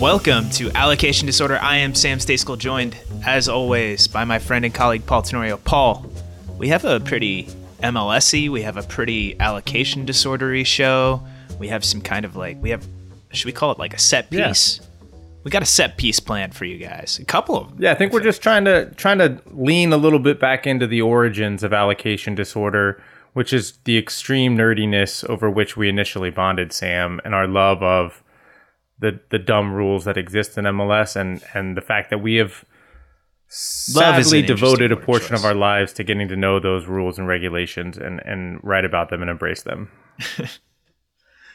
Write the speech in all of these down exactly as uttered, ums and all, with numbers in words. Welcome to Allocation Disorder. I am Sam Stasekel, joined, as always, by my friend and colleague, Paul Tenorio. Paul, we have a pretty M L S-y, we have a pretty allocation disorder-y show. We have some kind of like, we have, should we call it like a set piece? Yeah. We got a set piece planned for you guys. A couple of them. Yeah, I think we're just trying to trying to lean a little bit back into the origins of allocation disorder, which is the extreme nerdiness over which we initially bonded, Sam, and our love of the the dumb rules that exist in M L S, and, and the fact that we have sadly devoted a portion of our lives to getting to know those rules and regulations and, and write about them and embrace them.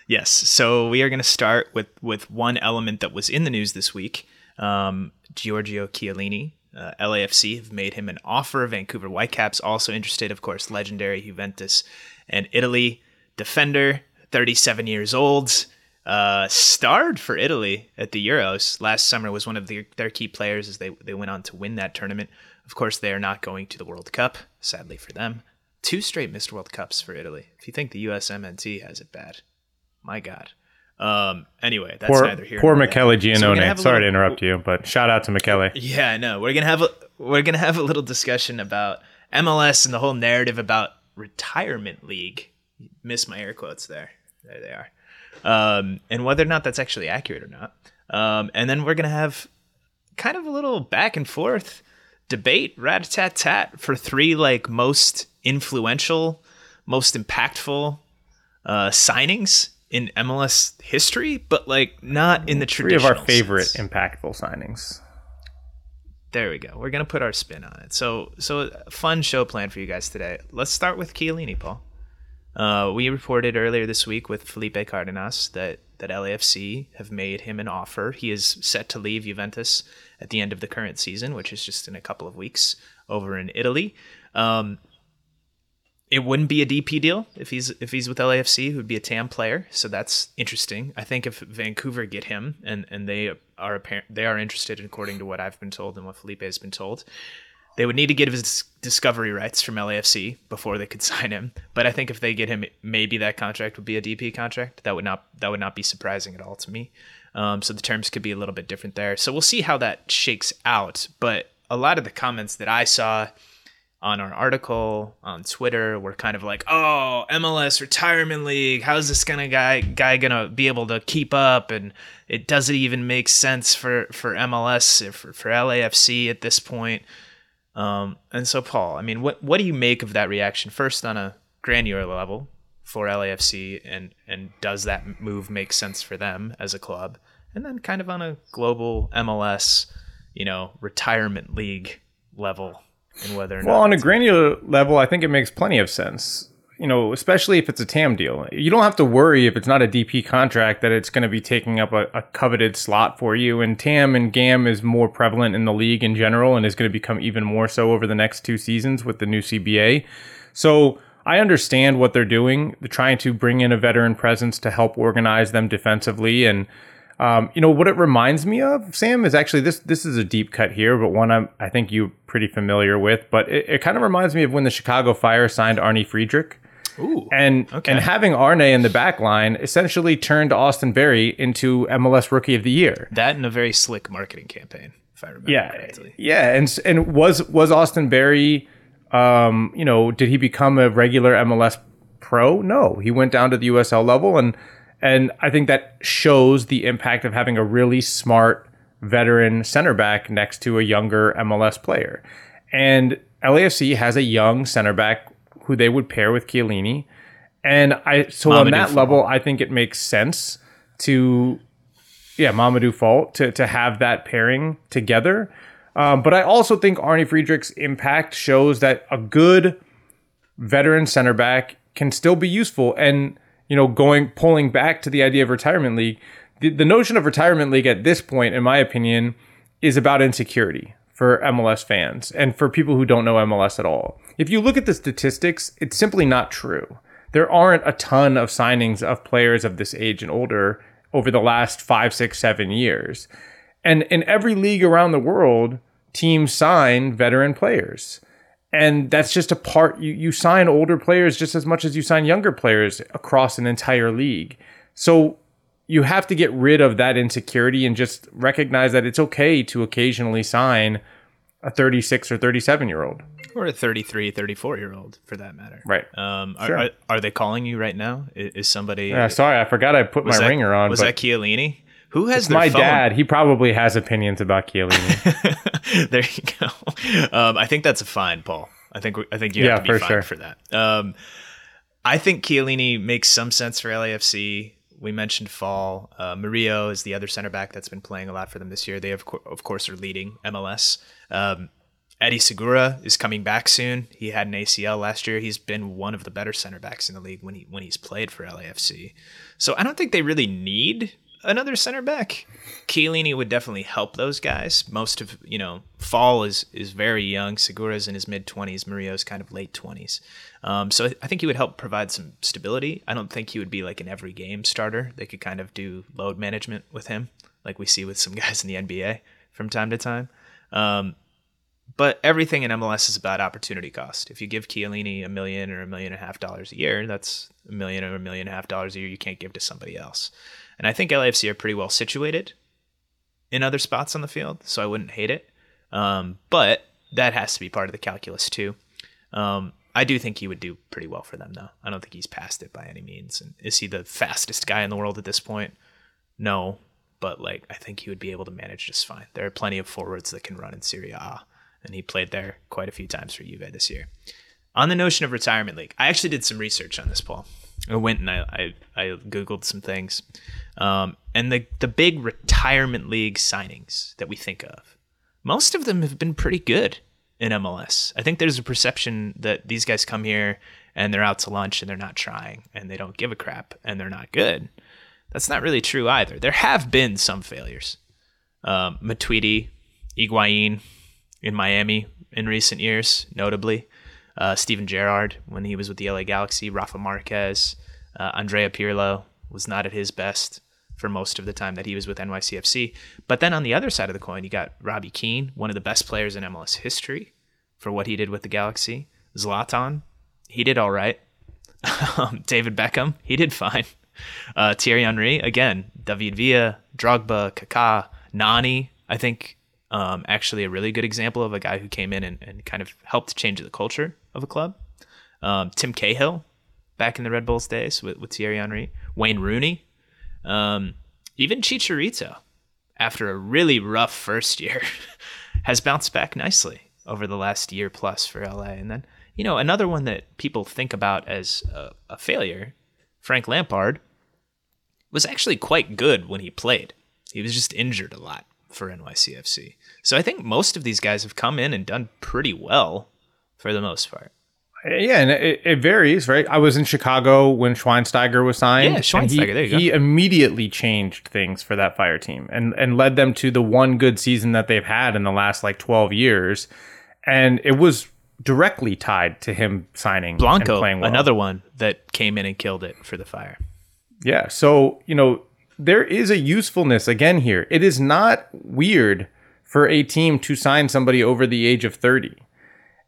Yes, so we are going to start with, with one element that was in the news this week. Um, Giorgio Chiellini, uh, L A F C, have made him an offer. Vancouver Whitecaps also interested, of course, legendary Juventus and Italy defender, thirty-seven years old, uh, starred for Italy at the Euros. Last summer was one of the, their key players as they, they went on to win that tournament. Of course, they are not going to the World Cup, sadly for them. Two straight missed World Cups for Italy. If you think the U S M N T has it bad. My God. Um, anyway, that's poor, neither here poor nor Michele Giannone. So Sorry little, to interrupt you, but shout out to Michele. Yeah, I know. We're gonna have a, we're gonna have a little discussion about M L S and the whole narrative about retirement league. Miss my air quotes there. There they are. Um, and whether or not that's actually accurate or not. Um, and then we're gonna have kind of a little back and forth debate, rat-a-tat-tat, for three like most influential, most impactful uh, signings in M L S history, but like not in the traditional Three of our favorite sense. Impactful signings. There we go. We're going to put our spin on it. So, so fun show planned for you guys today. Let's start with Chiellini, Paul. Uh, we reported earlier this week with Felipe Cardenas that, that L A F C have made him an offer. He is set to leave Juventus at the end of the current season, which is just in a couple of weeks over in Italy. Um, It wouldn't be a D P deal if he's if he's with L A F C. It would be a TAM player, so that's interesting. I think if Vancouver get him, and, and they are apparent, they are interested, according to what I've been told and what Felipe has been told, they would need to get his discovery rights from L A F C before they could sign him. But I think if they get him, maybe that contract would be a D P contract. That would not that would not be surprising at all to me. Um, so the terms could be a little bit different there. So we'll see how that shakes out. But a lot of the comments that I saw on our article on Twitter, we're kind of like, oh, M L S retirement league. How's this gonna guy guy gonna be able to keep up? And it doesn't even make sense for for M L S for for L A F C at this point. Um, and so, Paul, I mean, what what do you make of that reaction? First, on a granular level for L A F C, and and does that move make sense for them as a club? And then, kind of on a global M L S, you know, retirement league level. And whether or well, not on a granular level, I think it makes plenty of sense, you know, especially if it's a TAM deal. You don't have to worry if it's not a D P contract that it's going to be taking up a, a coveted slot for you. And TAM and GAM is more prevalent in the league in general and is going to become even more so over the next two seasons with the new C B A. So I understand what they're doing. They're trying to bring in a veteran presence to help organize them defensively. And Um, you know, what it reminds me of, Sam, is actually this this is a deep cut here, but one I'm, I think you're pretty familiar with. But it, it kind of reminds me of when the Chicago Fire signed Arne Friedrich. Ooh, and, okay. and having Arne in the back line essentially turned Austin Berry into M L S Rookie of the Year. That and a very slick marketing campaign, if I remember yeah, correctly. Yeah, and and was, was Austin Berry, um, you know, did he become a regular M L S pro? No, he went down to the U S L level and... And I think that shows the impact of having a really smart veteran center back next to a younger M L S player. And L A F C has a young center back who they would pair with Chiellini. And I so Mamadou on that Fall. level, I think it makes sense to, yeah, Mamadou Fall, to, to have that pairing together. Um, but I also think Arne Friedrich's impact shows that a good veteran center back can still be useful. And you know, going, pulling back to the idea of retirement league, the, the notion of retirement league at this point, in my opinion, is about insecurity for M L S fans and for people who don't know M L S at all. If you look at the statistics, it's simply not true. There aren't a ton of signings of players of this age and older over the last five, six, seven years. And in every league around the world, teams sign veteran players. And that's just a part. You, you sign older players just as much as you sign younger players across an entire league. So you have to get rid of that insecurity and just recognize that it's okay to occasionally sign a thirty-six or thirty-seven year old. Or a thirty-three, thirty-four year old for that matter. Right. Um, sure. are, are, are they calling you right now? Is, is somebody. Yeah, sorry, I forgot I put my that, ringer on. Was that Chiellini? Who has their my phone? Dad. He probably has opinions about Chiellini. There you go. Um, I think that's a fine, Paul. I think we, I think you yeah, have to be fined sure. for that. Um, I think Chiellini makes some sense for L A F C. We mentioned Fall. Uh, Murillo is the other center back that's been playing a lot for them this year. They, of, co- of course, are leading M L S. Um, Eddie Segura is coming back soon. He had an A C L last year. He's been one of the better center backs in the league when he when he's played for L A F C. So I don't think they really need another center back. Chiellini would definitely help those guys. Most of, you know, Fall is is very young. Segura's in his mid-twenties. Murillo's kind of late twenties. Um, so I think he would help provide some stability. I don't think he would be like an every game starter. They could kind of do load management with him, like we see with some guys in the N B A from time to time. Um, But everything in M L S is about opportunity cost. If you give Chiellini a million or a million and a half dollars a year, that's a million or a million and a half dollars a year you can't give to somebody else. And I think L A F C are pretty well situated in other spots on the field, so I wouldn't hate it. Um, but that has to be part of the calculus too. Um, I do think he would do pretty well for them, though. I don't think he's past it by any means. And is he the fastest guy in the world at this point? No, but like I think he would be able to manage just fine. There are plenty of forwards that can run in Serie A. And he played there quite a few times for Juve this year. On the notion of retirement league, I actually did some research on this, Paul. I went and I I, I Googled some things. Um, and the, the big retirement league signings that we think of, most of them have been pretty good in M L S. I think there's a perception that these guys come here and they're out to lunch and they're not trying and they don't give a crap and they're not good. That's not really true either. There have been some failures. Um, Matuidi, Higuain, in Miami in recent years, notably. Uh, Steven Gerrard, when he was with the L A Galaxy, Rafa Marquez, uh, Andrea Pirlo was not at his best for most of the time that he was with N Y C F C. But then on the other side of the coin, you got Robbie Keane, one of the best players in M L S history for what he did with the Galaxy. Zlatan, he did all right. David Beckham, he did fine. Uh, Thierry Henry, again, David Villa, Drogba, Kaká, Nani, I think, Um, actually a really good example of a guy who came in and, and kind of helped change the culture of a club. Um, Tim Cahill, back in the Red Bulls days with, with Thierry Henry. Wayne Rooney. Um, even Chicharito, after a really rough first year, has bounced back nicely over the last year plus for L A. And then, you know, another one that people think about as a, a failure, Frank Lampard, was actually quite good when he played. He was just injured a lot for N Y C F C. So I think most of these guys have come in and done pretty well for the most part. Yeah, and it, it varies, right? I was in Chicago when Schweinsteiger was signed. Yeah, Schweinsteiger, he, there you go. He immediately changed things for that Fire team and, and led them to the one good season that they've had in the last like twelve years. And it was directly tied to him signing Blanco, and playing well. Another one that came in and killed it for the Fire. Yeah, so, you know, there is a usefulness again here. It is not weird for a team to sign somebody over the age of thirty.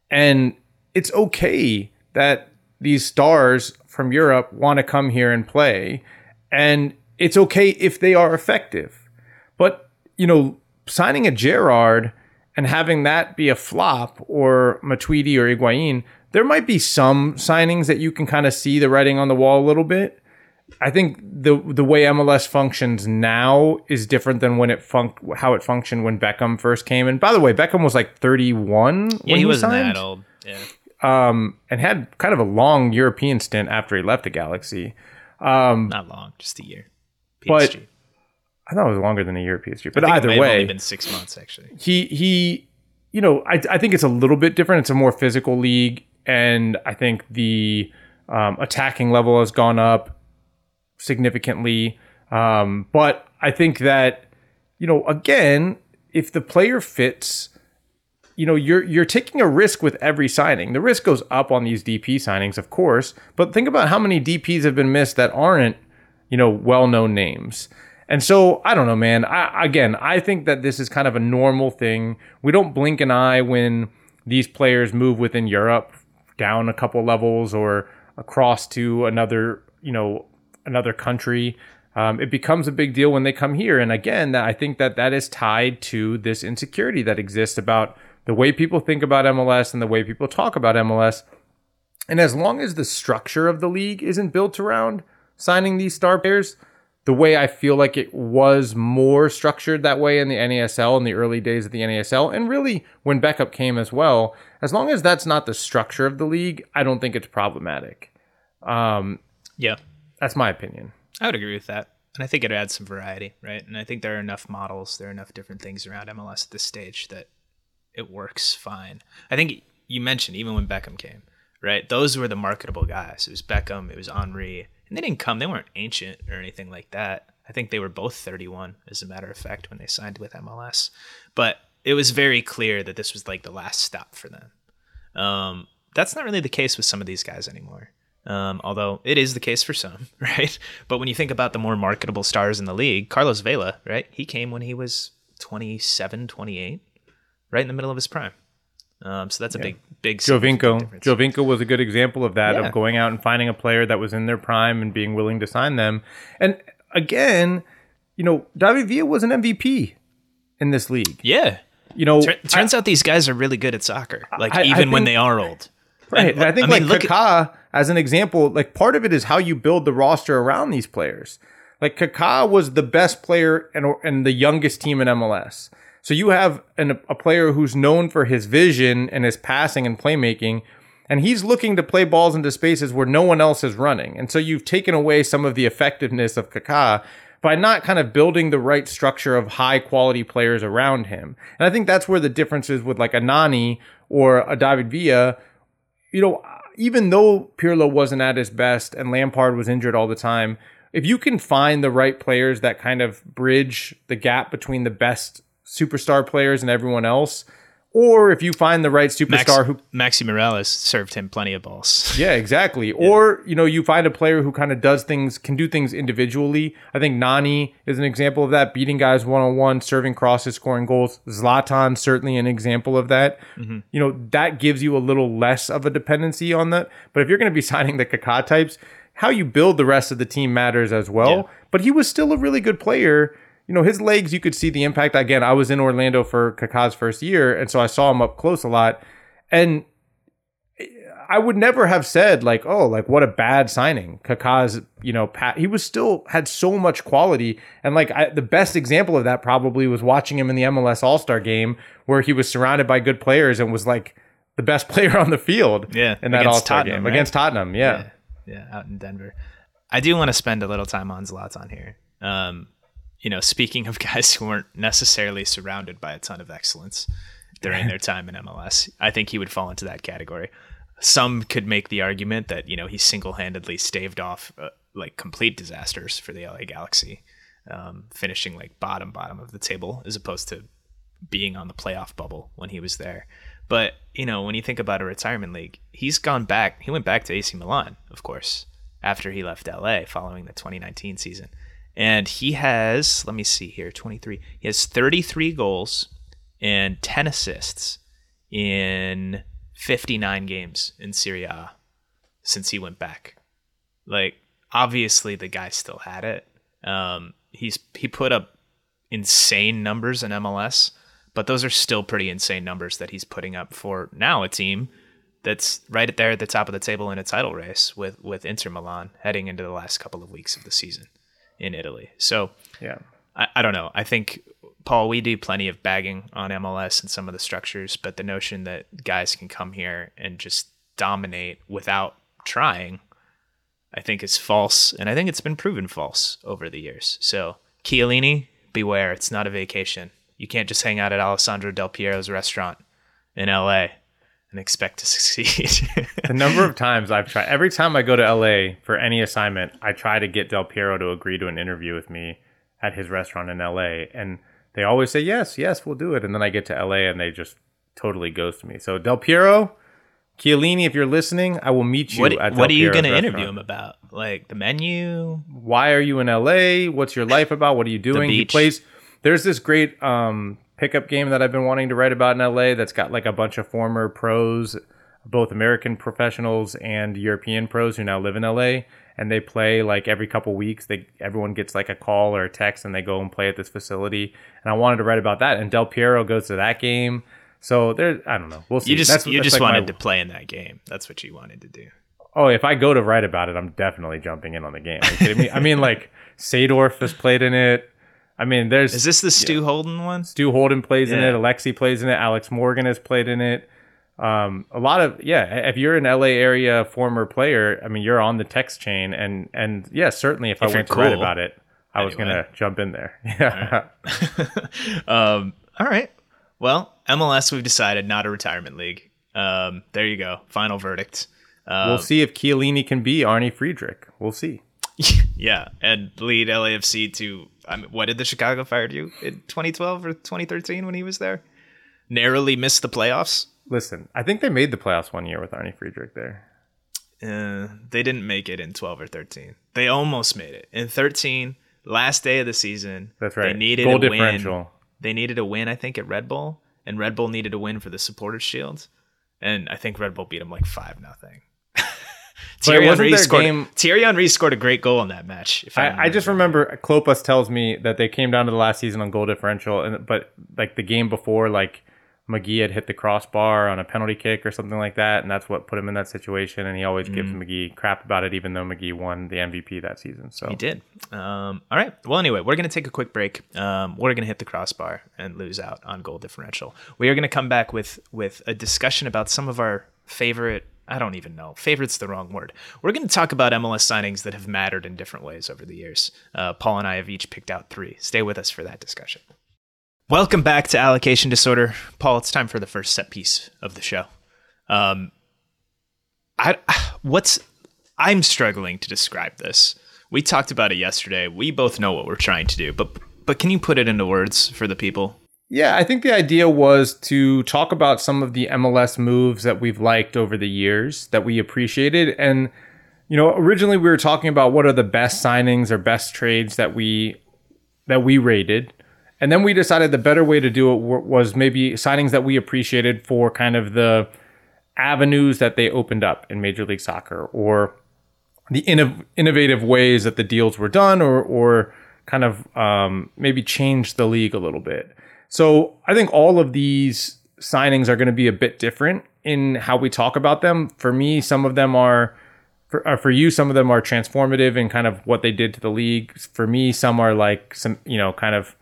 And it's okay that these stars from Europe want to come here and play. And it's okay if they are effective. But, you know, signing a Gerrard and having that be a flop, or Matuidi or Higuain, there might be some signings that you can kind of see the writing on the wall a little bit. I think the the way M L S functions now is different than when it fun- how it functioned when Beckham first came. And by the way, Beckham was like thirty-one yeah, when he, he wasn't signed. That old. Yeah. Um, and had kind of a long European stint after he left the Galaxy. Um, Not long, just a year. P S G. But I thought it was longer than a year P S G. But I think either it may way, have only been six months actually. He he, you know, I I think it's a little bit different. It's a more physical league, and I think the um, attacking level has gone up significantly. Um, but I think that, you know, again, if the player fits, you know, you're you're taking a risk with every signing. The risk goes up on these D P signings, of course, but think about how many D Ps have been missed that aren't, you know, well-known names. And so, I don't know, man. I, again, I think that this is kind of a normal thing. We don't blink an eye when these players move within Europe down a couple levels or across to another, you know, another country. um, it becomes a big deal when they come here. And again, I think that that is tied to this insecurity that exists about the way people think about M L S and the way people talk about M L S. And as long as the structure of the league isn't built around signing these star players, the way I feel like it was more structured that way in the N A S L, in the early days of the N A S L, and really when Beckham came as well, as long as that's not the structure of the league, I don't think it's problematic. Um, yeah. That's my opinion. I would agree with that. And I think it adds some variety, right? And I think there are enough models, there are enough different things around M L S at this stage that it works fine. I think you mentioned even when Beckham came, right? Those were the marketable guys. It was Beckham, it was Henry, and they didn't come. They weren't ancient or anything like that. I think they were both thirty-one, as a matter of fact, when they signed with M L S. But it was very clear that this was like the last stop for them. Um, that's not really the case with some of these guys anymore. Um, although it is the case for some, right? But when you think about the more marketable stars in the league, Carlos Vela, right? He came when he was twenty-seven, twenty-eight. Right in the middle of his prime. Um, so that's a yeah. big, big Jovinko. Jovinko was a good example of that, yeah. of going out and finding a player that was in their prime and being willing to sign them. And again, you know, David Villa was an M V P in this league. Yeah. You know, Tur- turns I, out these guys are really good at soccer, like I, even I think, when they are old. Right. And, I think I mean, like Kaká, at- as an example, like part of it is how you build the roster around these players. Like Kaká was the best player and, and the youngest team in M L S. So you have an, a player who's known for his vision and his passing and playmaking, and he's looking to play balls into spaces where no one else is running. And so you've taken away some of the effectiveness of Kaká by not kind of building the right structure of high-quality players around him. And I think that's where the difference is with like a Nani or a David Villa. You know, even though Pirlo wasn't at his best and Lampard was injured all the time, if you can find the right players that kind of bridge the gap between the best superstar players and everyone else, or if you find the right superstar Max, who Maxi Morales served him plenty of balls. Yeah, exactly. Yeah. Or, you know, you find a player who kind of does things, can do things individually. I think Nani is an example of that, beating guys one-on-one, serving crosses, scoring goals. Zlatan, certainly an example of that. Mm-hmm. You know, that gives you a little less of a dependency on that. But if you're going to be signing the Kaká types, how you build the rest of the team matters as well. Yeah. But he was still a really good player. You know, his legs, you could see the impact. Again, I was in Orlando for Kaká's first year, and so I saw him up close a lot. And I would never have said, like, oh, like, what a bad signing. Kaká's, you know, Pat, he was still had so much quality. And, like, I, the best example of that probably was watching him in the M L S All-Star game where he was surrounded by good players and was, like, the best player on the field yeah, in that All-Star Tottenham, game. Right? Against Tottenham, yeah. yeah. Yeah, out in Denver. I do want to spend a little time on Zlatan here. Um You know, speaking of guys who weren't necessarily surrounded by a ton of excellence during their time in M L S, I think he would fall into that category. Some could make the argument that, you know, he single-handedly staved off uh, like complete disasters for the L A Galaxy, um, finishing like bottom, bottom of the table as opposed to being on the playoff bubble when he was there. But, you know, when you think about a retirement league, he's gone back. He went back to A C Milan, of course, after he left L A following the twenty nineteen season. And he has, let me see here, twenty-three. He has thirty-three goals and ten assists in fifty-nine games in Serie A since he went back. Like, obviously, the guy still had it. Um, he's he put up insane numbers in M L S, but those are still pretty insane numbers that he's putting up for now a team that's right there at the top of the table in a title race with, with Inter Milan heading into the last couple of weeks of the season in Italy. So yeah, I, I don't know. I think, Paul, we do plenty of bagging on M L S and some of the structures, but the notion that guys can come here and just dominate without trying, I think is false. And I think it's been proven false over the years. So Chiellini, beware. It's not a vacation. You can't just hang out at Alessandro Del Piero's restaurant in L A and expect to succeed. The number of times I've tried, every time I go to L A for any assignment, I try to get Del Piero to agree to an interview with me at his restaurant in L A. And they always say, yes, yes, we'll do it. And then I get to L A and they just totally ghost me. So Del Piero, Chiellini, if you're listening, I will meet you what, at Del What are you going to interview him about? Like the menu? Why are you in L A? What's your life about? What are you doing? He plays. There's this great um, pickup game that I've been wanting to write about in L A that's got like a bunch of former pros, a both American professionals and European pros who now live in L A, and they play like every couple weeks. They everyone gets like a call or a text, and they go and play at this facility. And I wanted to write about that. And Del Piero goes to that game. So there, I don't know. We'll see. You just that's, you that's just like wanted my, to play in that game. That's what you wanted to do. Oh, if I go to write about it, I'm definitely jumping in on the game. Are you kidding me? I mean, like Seedorf has played in it. I mean, there's is this the Stu yeah. Holden one? Stu Holden plays yeah. in it. Alexi plays in it. Alex Morgan has played in it. Um, a lot of yeah. If you're an L A area former player, I mean, you're on the text chain, and and yeah, certainly if, if I went cool, to write about it, I anyway. was gonna jump in there. Yeah. All right. um, all right. Well, M L S, we've decided not a retirement league. Um, there you go. Final verdict. Um, we'll see if Chiellini can be Arne Friedrich. We'll see. Yeah, and lead L A F C to. I mean, what did the Chicago Fire do in twenty twelve or twenty thirteen when he was there? Narrowly missed the playoffs? Listen, I think they made the playoffs one year with Arne Friedrich there. Uh, they didn't make it in twelve or thirteen. They almost made it. In thirteen, last day of the season. That's right. They needed Goal a differential. Win. They needed a win, I think, at Red Bull. And Red Bull needed a win for the Supporters' Shield. And I think Red Bull beat them like five nothing. Thierry Henry, scored, game, Thierry Henry scored a great goal in that match. If I, I, I just remember Klopas tells me that they came down to the last season on goal differential, and but like the game before, like McGee had hit the crossbar on a penalty kick or something like that, and that's what put him in that situation. And he always mm. gives McGee crap about it, even though McGee won the M V P that season. So he did. Um, all right. Well, anyway, we're going to take a quick break. Um, we're going to hit the crossbar and lose out on goal differential. We are going to come back with with a discussion about some of our favorite. I don't even know. Favorite's the wrong word. We're going to talk about M L S signings that have mattered in different ways over the years. Uh, Paul and I have each picked out three. Stay with us for that discussion. Welcome back to Allocation Disorder. Paul, it's time for the first set piece of the show. Um, I what's I'm struggling to describe this. We talked about it yesterday. We both know what we're trying to do, but but can you put it into words for the people? Yeah, I think the idea was to talk about some of the M L S moves that we've liked over the years that we appreciated. And, you know, originally we were talking about what are the best signings or best trades that we that we rated. And then we decided the better way to do it was maybe signings that we appreciated for kind of the avenues that they opened up in Major League Soccer, or the innov- innovative ways that the deals were done, or, or kind of um, maybe changed the league a little bit. So I think all of these signings are going to be a bit different in how we talk about them. For me, some of them are, for, are for you, some of them are transformative and kind of what they did to the league. For me, some are like some, you know, kind of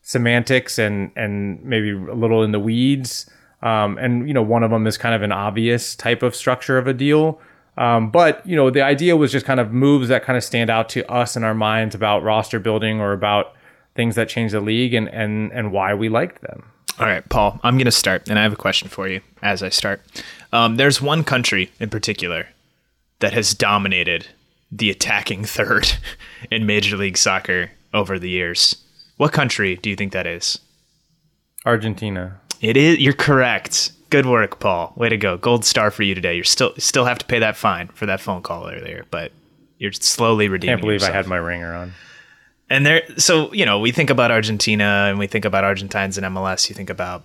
semantics and, and maybe a little in the weeds. Um, and, you know, one of them is kind of an obvious type of structure of a deal. Um, but, you know, the idea was just kind of moves that kind of stand out to us in our minds about roster building or about things that changed the league and, and, and why we liked them. All right, Paul, I'm going to start, and I have a question for you as I start. Um, there's one country in particular that has dominated the attacking third in Major League Soccer over the years. What country do you think that is? Argentina. It is. You're correct. Good work, Paul. Way to go. Gold star for you today. You still still have to pay that fine for that phone call earlier, but you're slowly redeeming yourself. Can't believe yourself. I had my ringer on. And there, so, you know, we think about Argentina and we think about Argentines in M L S. You think about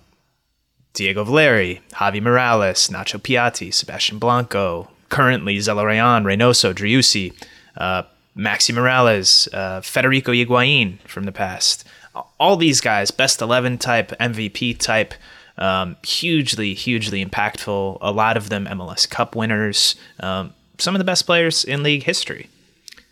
Diego Valeri, Javi Morales, Nacho Piatti, Sebastian Blanco, currently Zelarayan, Reynoso, Driussi, uh, Maxi Morales, uh, Federico Higuain from the past. All these guys, best eleven type, M V P type, um, hugely, hugely impactful. A lot of them M L S Cup winners, um, some of the best players in league history.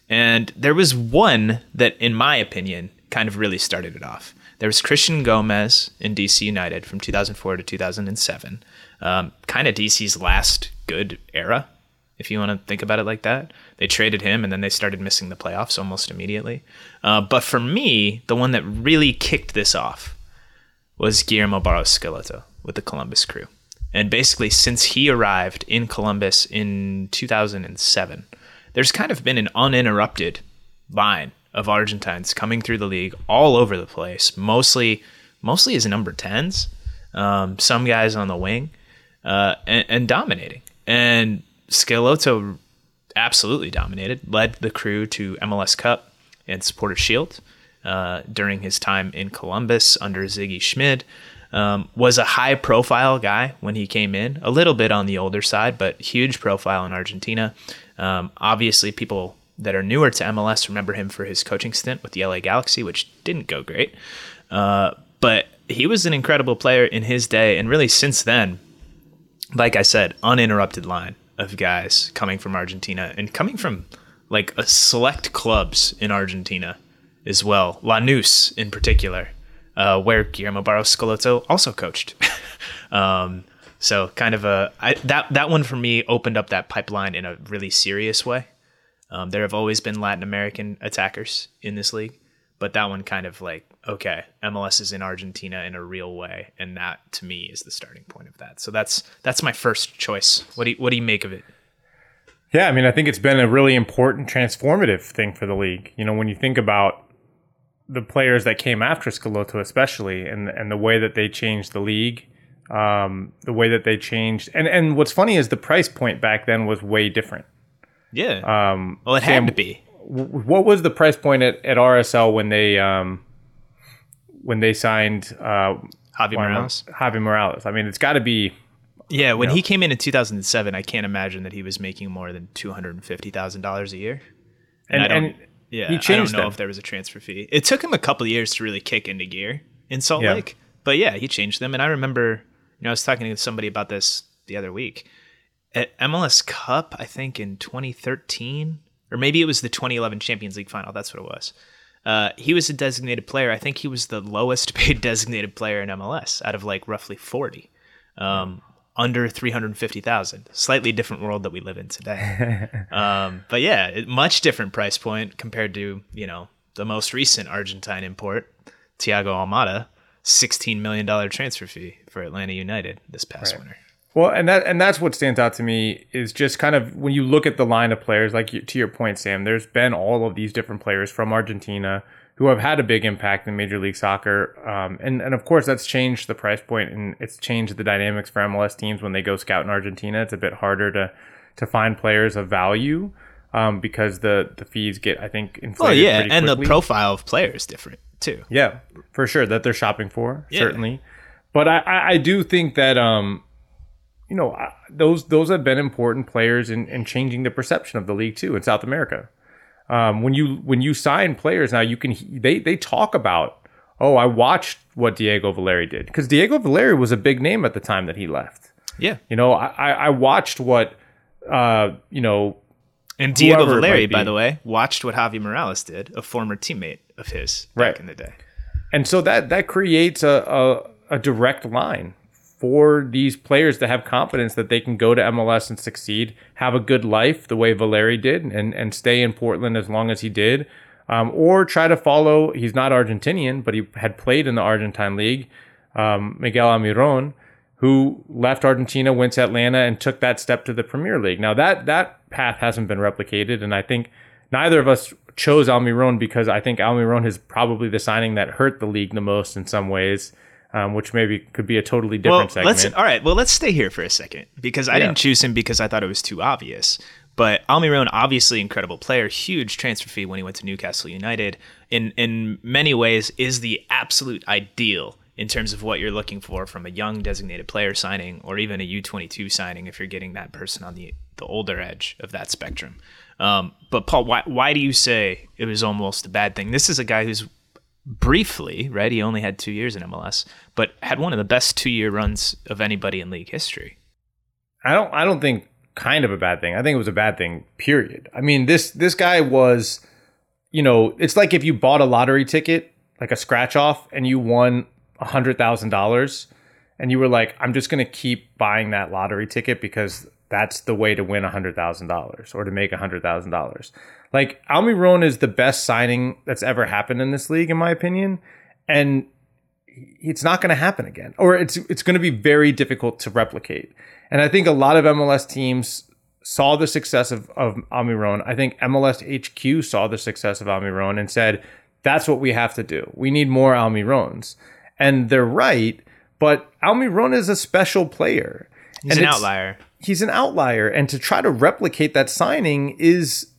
And there was one that, in my opinion, kind of really started it off. There was Christian Gomez in D C United from two thousand four to two thousand seven. Um, kind of D C's last good era, if you want to think about it like that. They traded him, and then they started missing the playoffs almost immediately. Uh, but for me, the one that really kicked this off was Guillermo Barros Schelotto with the Columbus Crew. And basically, since he arrived in Columbus in two thousand seven... there's kind of been an uninterrupted line of Argentines coming through the league all over the place, mostly mostly as number tens, um, some guys on the wing, uh, and, and dominating. And Schelotto absolutely dominated, led the Crew to M L S Cup and Supporters' Shield uh, during his time in Columbus under Ziggy Schmid. um, was a high profile guy when he came in, a little bit on the older side, but huge profile in Argentina. Um, obviously, people that are newer to M L S remember him for his coaching stint with the L A Galaxy, which didn't go great. Uh, but he was an incredible player in his day. And really since then, like I said, uninterrupted line of guys coming from Argentina and coming from like a select clubs in Argentina as well. Lanús in particular, uh, where Guillermo Barros Schelotto also coached. um, so kind of a, I, that, that one for me opened up that pipeline in a really serious way. Um, there have always been Latin American attackers in this league, but that one kind of like, okay, M L S is in Argentina in a real way. And that to me is the starting point of that. So that's, that's my first choice. What do you, what do you make of it? Yeah. I mean, I think it's been a really important transformative thing for the league. You know, when you think about the players that came after Schelotto, especially, and, and the way that they changed the league, um, the way that they changed. And, and what's funny is the price point back then was way different. Yeah. Um, well, it had Sam, to be. What was the price point at, at R S L when they um, when they signed uh, Javi Morales? Javi Morales. I mean, it's got to be. Yeah, when know. he came in in two thousand seven, I can't imagine that he was making more than two hundred fifty thousand dollars a year. And, and, I don't, and yeah, he changed I don't know them. if there was a transfer fee. It took him a couple of years to really kick into gear in Salt yeah. Lake. But yeah, he changed them. And I remember, you know, I was talking to somebody about this the other week. At M L S Cup, I think in twenty thirteen, or maybe it was the twenty eleven Champions League final. That's what it was. Uh, he was a designated player. I think he was the lowest paid designated player in M L S out of like roughly forty, um, under three hundred fifty thousand. Slightly different world that we live in today. um, but yeah, it, much different price point compared to, you know, the most recent Argentine import, Thiago Almada, sixteen million dollars transfer fee for Atlanta United this past right. winter. Well, and that and that's what stands out to me is just kind of when you look at the line of players, like you, to your point, Sam, there's been all of these different players from Argentina who have had a big impact in Major League Soccer. Um, and, and of course, that's changed the price point and it's changed the dynamics for M L S teams when they go scout in Argentina. It's a bit harder to, to find players of value um, because the, the fees get, I think, inflated pretty quickly. Well, yeah, and the profile of player is different too. Yeah, for sure, that they're shopping for, yeah. certainly. But I, I, I do think that... Um, You know, those those have been important players in, in changing the perception of the league too in South America. Um, when you when you sign players now, you can they they talk about, oh, I watched what Diego Valeri did, because Diego Valeri was a big name at the time that he left. Yeah, you know, I I watched what uh, you know, and Diego Valeri, by the way, watched what Javi Morales did, a former teammate of his back right. in the day, and so that that creates a a, a direct line for these players to have confidence that they can go to M L S and succeed, have a good life the way Valeri did, and, and stay in Portland as long as he did, um, or try to follow. He's not Argentinian, but he had played in the Argentine League, um, Miguel Almirón, who left Argentina, went to Atlanta, and took that step to the Premier League. Now, that, that path hasn't been replicated, and I think neither of us chose Almirón because I think Almirón is probably the signing that hurt the league the most in some ways. Um, which maybe could be a totally different well, segment. Let's, all right, well, let's stay here for a second, because I yeah. didn't choose him because I thought it was too obvious. But Almirón, obviously incredible player, huge transfer fee when he went to Newcastle United. In in many ways, is the absolute ideal in terms of what you're looking for from a young designated player signing, or even a U twenty-two signing if you're getting that person on the, the older edge of that spectrum. Um, but Paul, why why do you say it was almost a bad thing? This is a guy who's briefly, right? He only had two years in M L S, but had one of the best two-year runs of anybody in league history. I don't. I don't think kind of a bad thing. I think it was a bad thing. Period. I mean, this this guy was, you know, it's like if you bought a lottery ticket, like a scratch off, and you won a hundred thousand dollars, and you were like, I'm just going to keep buying that lottery ticket because that's the way to win a hundred thousand dollars or to make a hundred thousand dollars. Like, Almirón is the best signing that's ever happened in this league, in my opinion, and it's not going to happen again, or it's it's going to be very difficult to replicate. And I think a lot of M L S teams saw the success of, of Almirón. I think M L S H Q saw the success of Almirón and said, that's what we have to do. We need more Almiróns. And they're right, but Almirón is a special player. He's and an outlier. He's an outlier, and to try to replicate that signing is...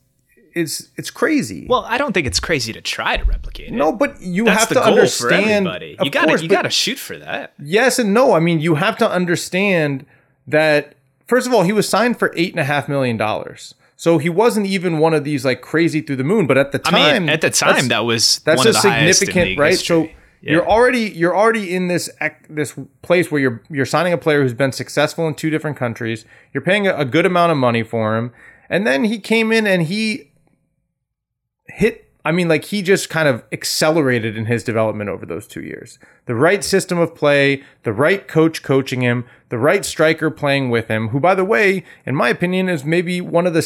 it's it's crazy. Well, I don't think it's crazy to try to replicate it. No, but you That's have to understand. You got you got to shoot for that. Yes and no. I mean, you have to understand that. First of all, he was signed for eight and a half million dollars. So he wasn't even one of these like crazy through the moon, but at the time, I mean, at the time that was that's one a of the significant, right? History. So yeah. you're already you're already in this this place where you're you're signing a player who's been successful in two different countries. You're paying a, a good amount of money for him, and then he came in and he hit. I mean, like he just kind of accelerated in his development over those two years. The right system of play, the right coach coaching him, the right striker playing with him, who, by the way, in my opinion, is maybe one of the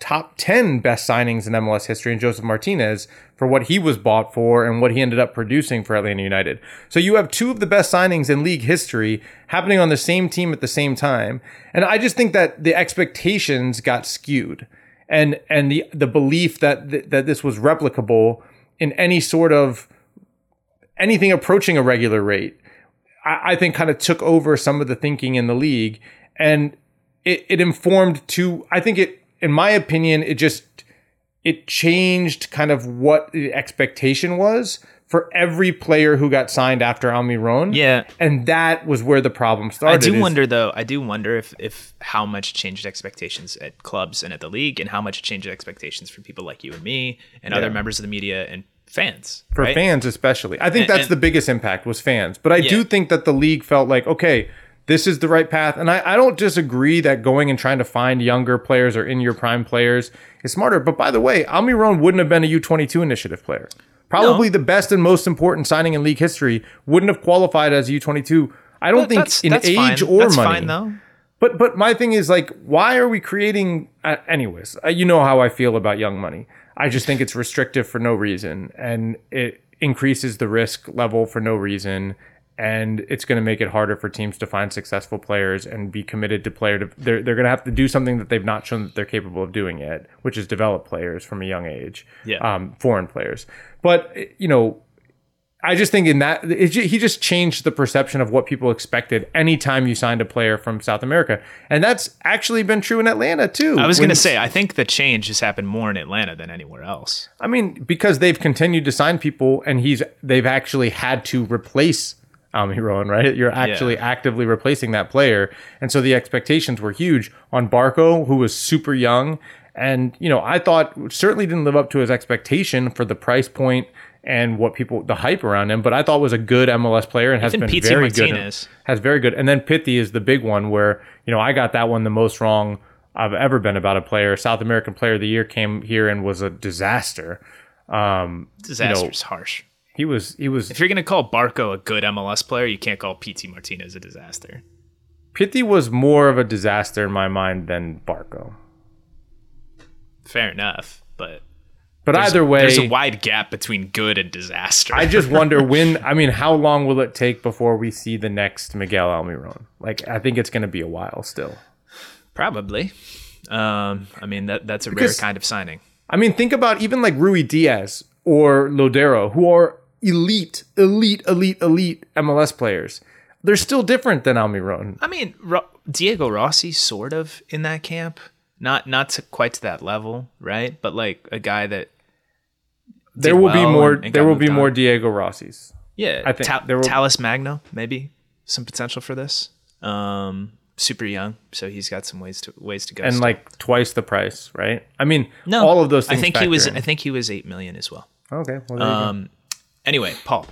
top ten best signings in M L S history in Joseph Martinez for what he was bought for and what he ended up producing for Atlanta United. So you have two of the best signings in league history happening on the same team at the same time. And I just think that the expectations got skewed. And and the, the belief that th- that this was replicable in any sort of anything approaching a regular rate, I, I think kind of took over some of the thinking in the league. And it, it informed to, I think it, in my opinion, it just, it changed kind of what the expectation was for every player who got signed after Almiron. Yeah. And that was where the problem started. I do is, wonder, though, I do wonder if, if how much changed expectations at clubs and at the league and how much changed expectations for people like you and me and yeah. other members of the media and fans. For right? fans, especially. I think and, that's and, the biggest impact was fans. But I yeah. do think that the league felt like, okay, this is the right path. And I, I don't disagree that going and trying to find younger players or in your prime players is smarter. But by the way, Almiron wouldn't have been a U twenty-two initiative player. Probably no. the best and most important signing in league history wouldn't have qualified as U twenty-two. I don't but think that's, in that's age fine. or that's money. Fine, though. But but my thing is like, why are we creating? Uh, anyways, uh, you know how I feel about Young Money. I just think it's restrictive for no reason, and it increases the risk level for no reason, and it's going to make it harder for teams to find successful players and be committed to player. De- they're they're going to have to do something that they've not shown that they're capable of doing yet, which is develop players from a young age, yeah. um, foreign players. But, you know, I just think in that it, he just changed the perception of what people expected anytime you signed a player from South America. And that's actually been true in Atlanta, too. I was going to say, I think the change has happened more in Atlanta than anywhere else. I mean, because they've continued to sign people and he's they've actually had to replace Almiron, right? You're actually yeah. actively replacing that player. And so the expectations were huge on Barco, who was super young. And, you know, I thought certainly didn't live up to his expectation for the price point and what people, the hype around him, but I thought was a good M L S player and has Even been P T very Martinez. good. Has very good. And then Pithi is the big one where, you know, I got that one the most wrong I've ever been about a player. South American Player of the Year came here and was a disaster. Um, disaster is you know, harsh. He was, he was. If you're going to call Barco a good M L S player, you can't call P T Martinez a disaster. Pithi was more of a disaster in my mind than Barco. Fair enough, but but either way, there's a wide gap between good and disaster. I just wonder when. I mean, how long will it take before we see the next Miguel Almiron? Like, I think it's going to be a while still. Probably. Um, I mean, that that's a because, rare kind of signing. I mean, think about even like Rui Diaz or Lodero, who are elite, elite, elite, elite M L S players. They're still different than Almiron. I mean, Ro- Diego Rossi, sort of in that camp. Not not to quite to that level, right? But like a guy that there will well be more. And, and there will be on. more Diego Rossi's. Yeah, I think Ta- there will Talis Magno maybe some potential for this. Um, super young, so he's got some ways to ways to go. And still. Like twice the price, right? I mean, no, all of those things. I think he was. In. I think he was eight million as well. Okay. Well, there um. You go. Anyway, Paul,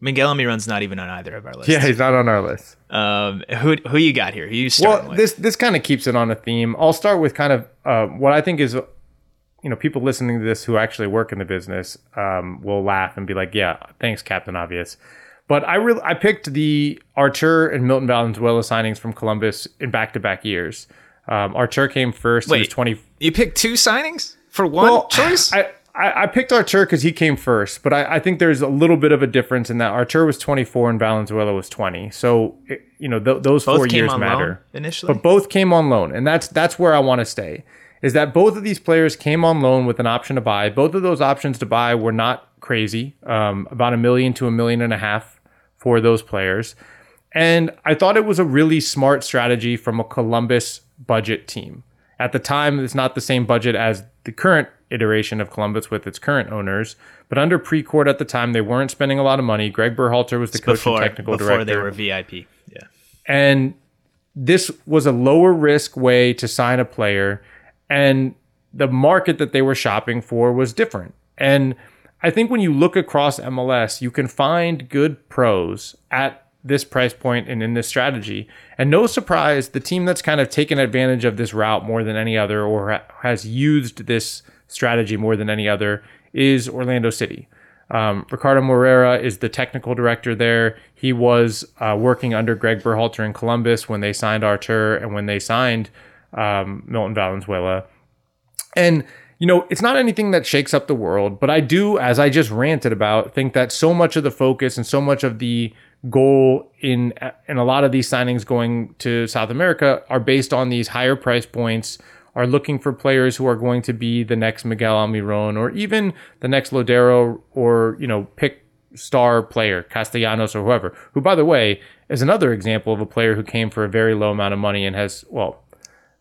Miguel Almiron's not even on either of our lists. Yeah, he's not on our list. Um, who who you got here? Who you starting well, with? This this kind of keeps it on a theme. I'll start with kind of uh, what I think is, you know, people listening to this who actually work in the business um, will laugh and be like, "Yeah, thanks, Captain Obvious." But I really I picked the Artur and Milton Valenzuela signings from Columbus in back to back years. Um, Artur came first. Wait, he was twenty. You picked two signings for one well, choice. I, I picked Artur because he came first, but I, I think there's a little bit of a difference in that Artur was twenty-four and Valenzuela was twenty. So, it, you know, th- those both four years matter initially, but both came on loan. And that's, that's where I want to stay is that both of these players came on loan with an option to buy. Both of those options to buy were not crazy, um, about a million to a million and a half for those players. And I thought it was a really smart strategy from a Columbus budget team. At the time, it's not the same budget as the current iteration of Columbus with its current owners. But under Precourt at the time, they weren't spending a lot of money. Greg Berhalter was the it's coach before, and technical before director. Before they were V I P, yeah. And this was a lower risk way to sign a player, and the market that they were shopping for was different. And I think when you look across M L S, you can find good pros at this price point and in this strategy. And no surprise, the team that's kind of taken advantage of this route more than any other, or ha- has used this strategy more than any other, is Orlando City. Um, Ricardo Moreira is the technical director there. He was uh, working under Greg Berhalter in Columbus when they signed Artur and when they signed um, Milton Valenzuela. And you know, it's not anything that shakes up the world, but I do, as I just ranted about, think that so much of the focus and so much of the goal in and a lot of these signings going to South America are based on these higher price points, are looking for players who are going to be the next Miguel Almirón or even the next Lodero, or, you know, pick star player, Castellanos or whoever, who, by the way, is another example of a player who came for a very low amount of money and has, well,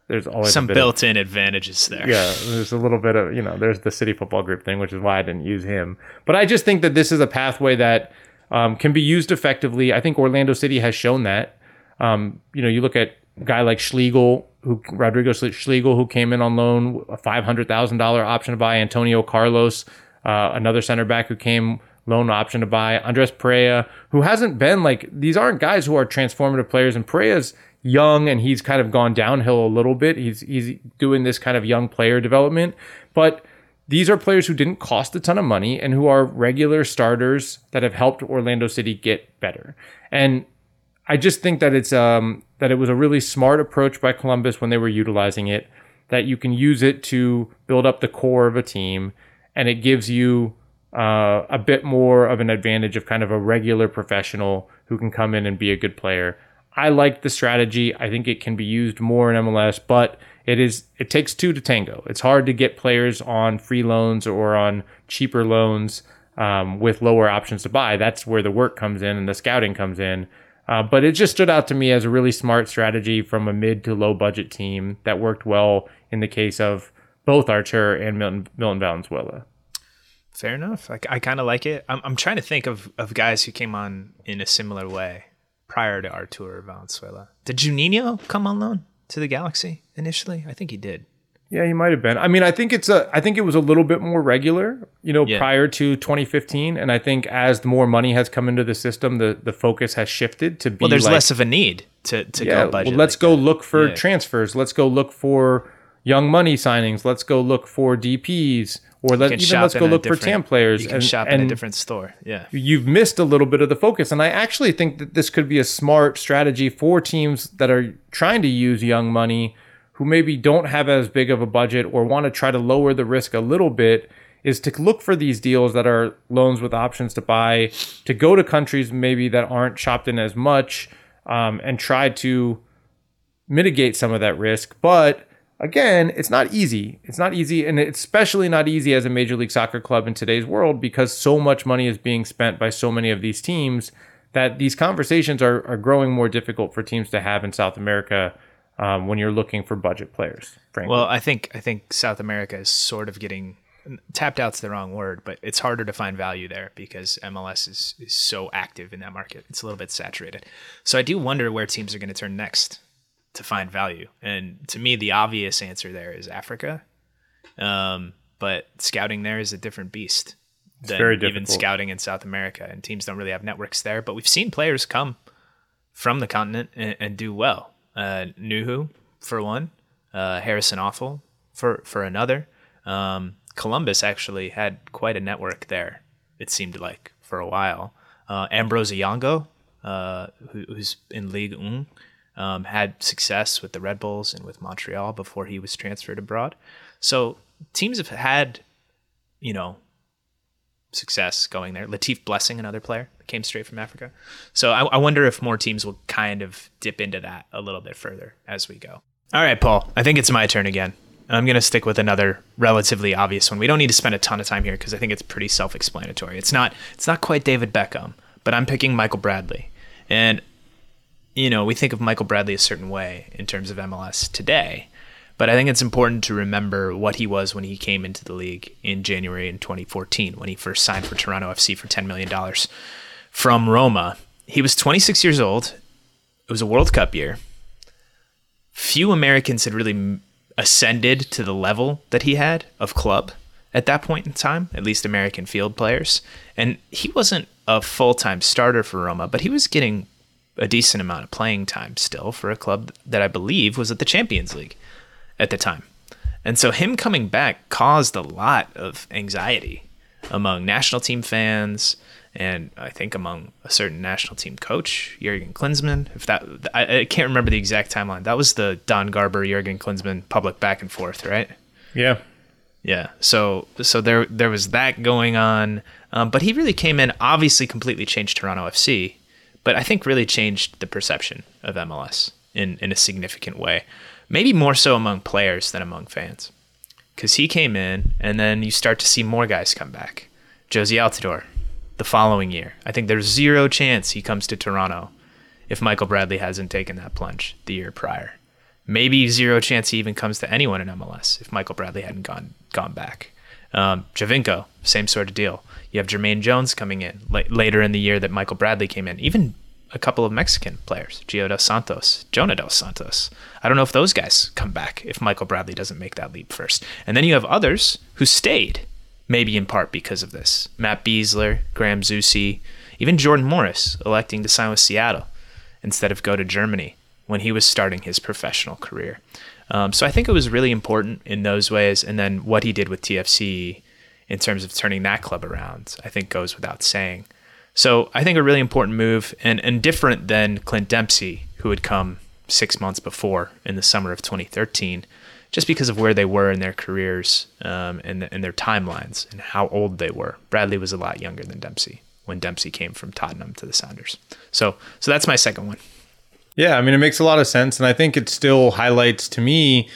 there's always some built-in advantages there. Yeah, there's a little bit of, you know, there's the City Football Group thing, which is why I didn't use him. But I just think that this is a pathway that um, can be used effectively. I think Orlando City has shown that. Um, you know, you look at a guy like Schlegel, who Rodrigo Schlegel, who came in on loan, a five hundred thousand dollars option to buy. Antonio Carlos, uh, another center back who came loan option to buy. Andres Pereira, who hasn't been like, these aren't guys who are transformative players, and Pereira's young and he's kind of gone downhill a little bit. He's he's doing this kind of young player development. But these are players who didn't cost a ton of money and who are regular starters that have helped Orlando City get better. And I just think that it's um that it was a really smart approach by Columbus when they were utilizing it, that you can use it to build up the core of a team, and it gives you uh, a bit more of an advantage of kind of a regular professional who can come in and be a good player. I like the strategy. I think it can be used more in M L S, but it is it takes two to tango. It's hard to get players on free loans or on cheaper loans um, with lower options to buy. That's where the work comes in and the scouting comes in. Uh, but it just stood out to me as a really smart strategy from a mid to low budget team that worked well in the case of both Artur and Milton, Milton Valenzuela. Fair enough. I, I kind of like it. I'm, I'm trying to think of, of guys who came on in a similar way prior to Artur Valenzuela. Did Juninho come on loan to the Galaxy initially? I think he did. Yeah, he might have been. I mean, I think it's a. I think it was a little bit more regular, you know, yeah. prior to twenty fifteen. And I think as the more money has come into the system, the, the focus has shifted to be. Well, there's like, less of a need to to yeah, go budget. Well, let's like go that. look for yeah. transfers. Let's go look for young money signings. Let's go look for D Ps. Or let, even let's go look for T A M players. You can and, shop in and a different store. Yeah, you've missed a little bit of the focus. And I actually think that this could be a smart strategy for teams that are trying to use young money, who maybe don't have as big of a budget or want to try to lower the risk a little bit, is to look for these deals that are loans with options to buy, to go to countries maybe that aren't shopped in as much, um, and try to mitigate some of that risk. But again, it's not easy. It's not easy, and it's especially not easy as a Major League Soccer club in today's world, because so much money is being spent by so many of these teams that these conversations are, are growing more difficult for teams to have in South America um, when you're looking for budget players, frankly. Well, I think I think South America is sort of getting tapped out's the wrong word, but it's harder to find value there because M L S is, is so active in that market. It's a little bit saturated. So I do wonder where teams are going to turn next to find value. And to me, the obvious answer there is Africa. Um, but scouting there is a different beast it's than very even scouting in South America. And teams don't really have networks there. But we've seen players come from the continent and, and do well. Uh, Nuhu, for one. Uh, Harrison Awful, for, for another. Um, Columbus actually had quite a network there, it seemed like, for a while. Uh, Ambrose Iyongo, uh, who, who's in Ligue one. Um, had success with the Red Bulls and with Montreal before he was transferred abroad. So teams have had, you know, success going there. Latif Blessing, another player, came straight from Africa. So I, I wonder if more teams will kind of dip into that a little bit further as we go. All right, Paul, I think it's my turn again. I'm going to stick with another relatively obvious one. We don't need to spend a ton of time here because I think it's pretty self-explanatory. It's not, it's not quite David Beckham, but I'm picking Michael Bradley. And you know, we think of Michael Bradley a certain way in terms of M L S today, But I think it's important to remember what he was when he came into the league in January in twenty fourteen, when he first signed for Toronto F C for ten million dollars from Roma. He was twenty-six years old. It was a World Cup year. Few Americans had really ascended to the level that he had of club at that point in time, at least American field players. And he wasn't a full-time starter for Roma, but he was getting a decent amount of playing time still for a club that I believe was at the Champions League at the time. And so him coming back caused a lot of anxiety among national team fans, and I think among a certain national team coach, Jurgen Klinsmann. If that, I, I can't remember the exact timeline. That was the Don Garber, Jurgen Klinsmann public back and forth, right? Yeah. Yeah. So so there there was that going on. Um, but he really came in, obviously completely changed Toronto F C, but I think really changed the perception of M L S in, in a significant way. Maybe more so among players than among fans. Because he came in, and then you start to see more guys come back. Jose Altidore. The following year, I think there's zero chance he comes to Toronto if Michael Bradley hasn't taken that plunge the year prior. Maybe zero chance he even comes to anyone in M L S if Michael Bradley hadn't gone gone back. Um, Javinko, same sort of deal. You have Jermaine Jones coming in la- later in the year that Michael Bradley came in. Even a couple of Mexican players, Gio Dos Santos, Jonah Dos Santos. I don't know if those guys come back if Michael Bradley doesn't make that leap first. And then you have others who stayed. Maybe in part because of this. Matt Beasler, Graham Zusi, even Jordan Morris electing to sign with Seattle instead of go to Germany when he was starting his professional career. Um, so I think it was really important in those ways. And then what he did with T F C in terms of turning that club around, I think goes without saying. So I think a really important move and, and different than Clint Dempsey, who had come six months before in the summer of twenty thirteen, just because of where they were in their careers um, and, and their timelines and how old they were. Bradley was a lot younger than Dempsey when Dempsey came from Tottenham to the Sounders. So so that's my second one. Yeah, I mean, it makes a lot of sense. And I think it still highlights to me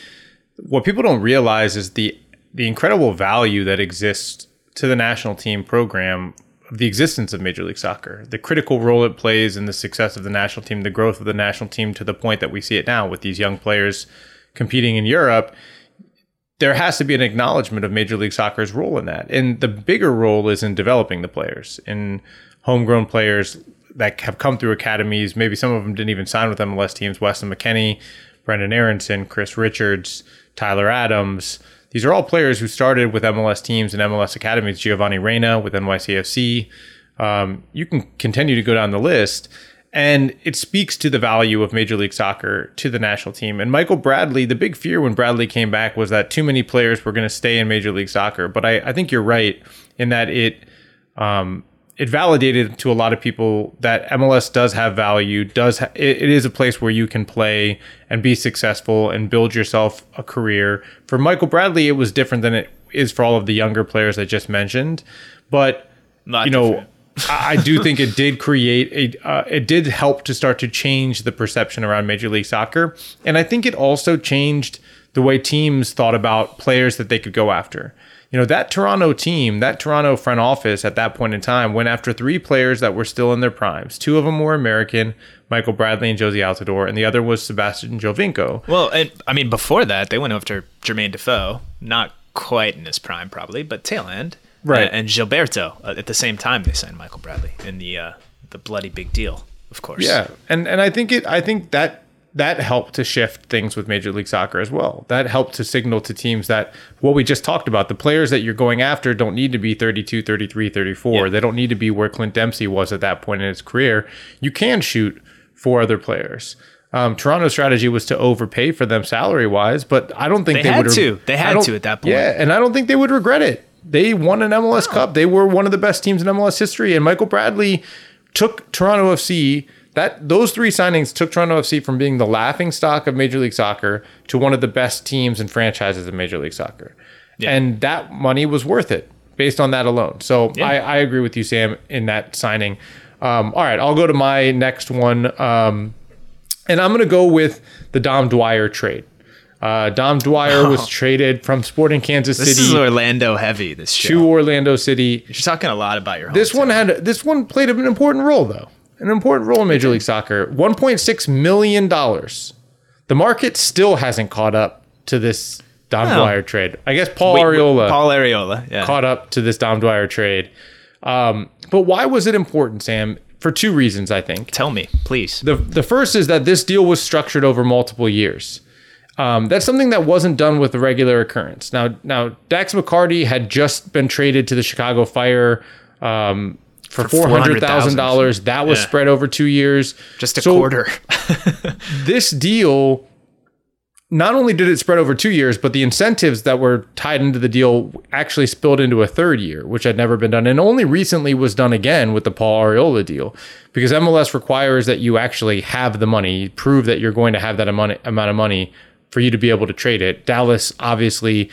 what people don't realize is the the incredible value that exists to the national team program of the existence of Major League Soccer, the critical role it plays in the success of the national team, the growth of the national team to the point that we see it now with these young players competing in Europe. There has to be an acknowledgement of Major League Soccer's role in that. And the bigger role is in developing the players, in homegrown players that have come through academies. Maybe some of them didn't even sign with M L S teams. Weston McKennie, Brendan Aronson, Chris Richards, Tyler Adams. These are all players who started with M L S teams and M L S academies. Giovanni Reyna with N Y C F C. Um, you can continue to go down the list. And it speaks to the value of Major League Soccer to the national team. And Michael Bradley, the big fear when Bradley came back was that too many players were going to stay in Major League Soccer. But I, I think you're right in that it um, it validated to a lot of people that M L S does have value, does ha- it, it is a place where you can play and be successful and build yourself a career. For Michael Bradley, it was different than it is for all of the younger players I just mentioned. But, Not you know... different. I do think it did create a, uh, it did help to start to change the perception around Major League Soccer. And I think it also changed the way teams thought about players that they could go after. You know, that Toronto team, that Toronto front office at that point in time went after three players that were still in their primes. Two of them were American, Michael Bradley and Jose Altidore, and the other was Sebastian Giovinco. Well, and I mean, before that, they went after Jermaine Defoe, not quite in his prime probably, but tail end. Right. Uh, and Gilberto uh, at the same time they signed Michael Bradley in the uh, the bloody big deal, of course. Yeah. And and I think it I think that that helped to shift things with Major League Soccer as well. That helped to signal to teams that what we just talked about, the players that you're going after don't need to be thirty-two, thirty-three, thirty-four. Yeah. They don't need to be where Clint Dempsey was at that point in his career. You can shoot for other players. Um, Toronto's strategy was to overpay for them salary-wise, but I don't think they, they had would to. They had to at that point. Yeah, and I don't think they would regret it. They won an M L S oh. Cup. They were one of the best teams in M L S history. And Michael Bradley took Toronto F C. That those three signings took Toronto F C from being the laughingstock of Major League Soccer to one of the best teams and franchises in Major League Soccer. Yeah. And that money was worth it based on that alone. So yeah. I, I agree with you, Sam, in that signing. Um, all right, I'll go to my next one. Um, and I'm going to go with the Dom Dwyer trade. Uh, Dom Dwyer oh. was traded from Sporting Kansas City. This is Orlando heavy. This show. To Orlando City. You're talking a lot about your. This hometown. one had this one played an important role though, an important role in Major League Soccer. one point six million dollars. The market still hasn't caught up to this Dom oh. Dwyer trade. I guess Paul wait, Arriola, wait, Paul Arriola yeah. caught up to this Dom Dwyer trade. Um, but why was it important, Sam? For two reasons, I think. Tell me, please. The the first is that this deal was structured over multiple years. Um, that's something that wasn't done with a regular occurrence. Now, now Dax McCarty had just been traded to the Chicago Fire um, for, for four hundred thousand dollars. That was yeah. spread over two years. Just a so quarter. This deal, not only did it spread over two years, but the incentives that were tied into the deal actually spilled into a third year, which had never been done. And only recently was done again with the Paul Arriola deal, because M L S requires that you actually have the money, prove that you're going to have that amount of money for you to be able to trade it. Dallas obviously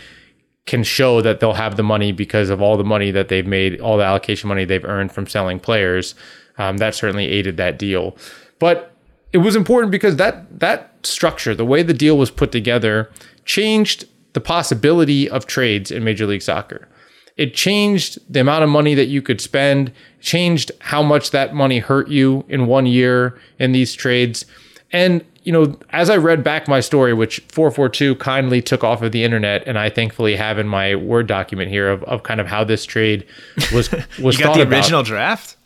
can show that they'll have the money because of all the money that they've made, all the allocation money they've earned from selling players. Um, that certainly aided that deal. But it was important because that that structure, the way the deal was put together, changed the possibility of trades in Major League Soccer. It changed the amount of money that you could spend, changed how much that money hurt you in one year in these trades. And you know, as I read back my story, which four forty-two kindly took off of the internet, and I thankfully have in my Word document here of, of kind of how this trade was was. You got the about. original draft?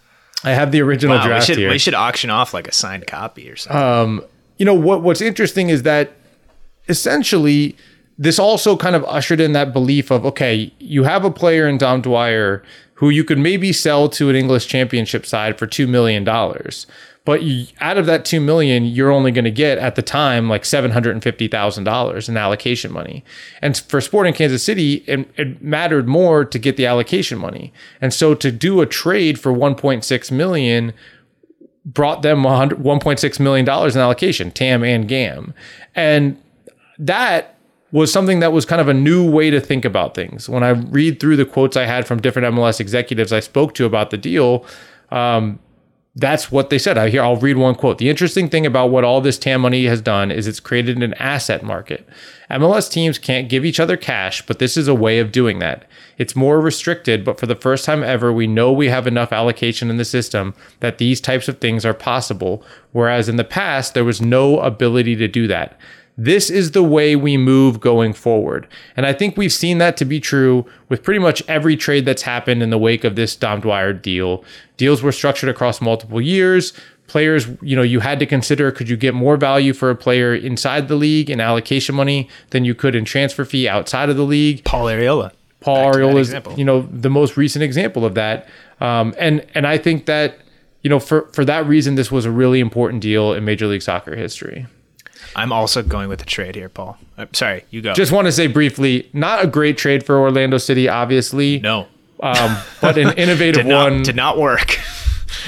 I have the original wow, draft we should, here. We should auction off like a signed copy or something. Um, you know, what what's interesting is that essentially this also kind of ushered in that belief of, okay, you have a player in Dom Dwyer who you could maybe sell to an English championship side for two million dollars. But you, out of that two million dollars, you're only going to get, at the time, like seven hundred fifty thousand dollars in allocation money. And for Sporting Kansas City, it, it mattered more to get the allocation money. And so to do a trade for one point six million dollars brought them one point six million dollars in allocation, T A M and G A M. And that was something that was kind of a new way to think about things. When I read through the quotes I had from different M L S executives I spoke to about the deal, um, that's what they said. I hear, I'll read one quote. "The interesting thing about what all this T A M money has done is it's created an asset market. M L S teams can't give each other cash, but this is a way of doing that. It's more restricted, but for the first time ever, we know we have enough allocation in the system that these types of things are possible, whereas in the past, there was no ability to do that. This is the way we move going forward." And I think we've seen that to be true with pretty much every trade that's happened in the wake of this Dom Dwyer deal. Deals were structured across multiple years. Players, you know, you had to consider, could you get more value for a player inside the league in allocation money than you could in transfer fee outside of the league? Paul Arriola. Paul Arriola is, you know, the most recent example of that. Um, and and I think that, you know, for, for that reason, this was a really important deal in Major League Soccer history. I'm also going with a trade here, Paul. I'm sorry, you go. Just want to say briefly, not a great trade for Orlando City, obviously. No. Um, but an innovative did not, one. Did not work.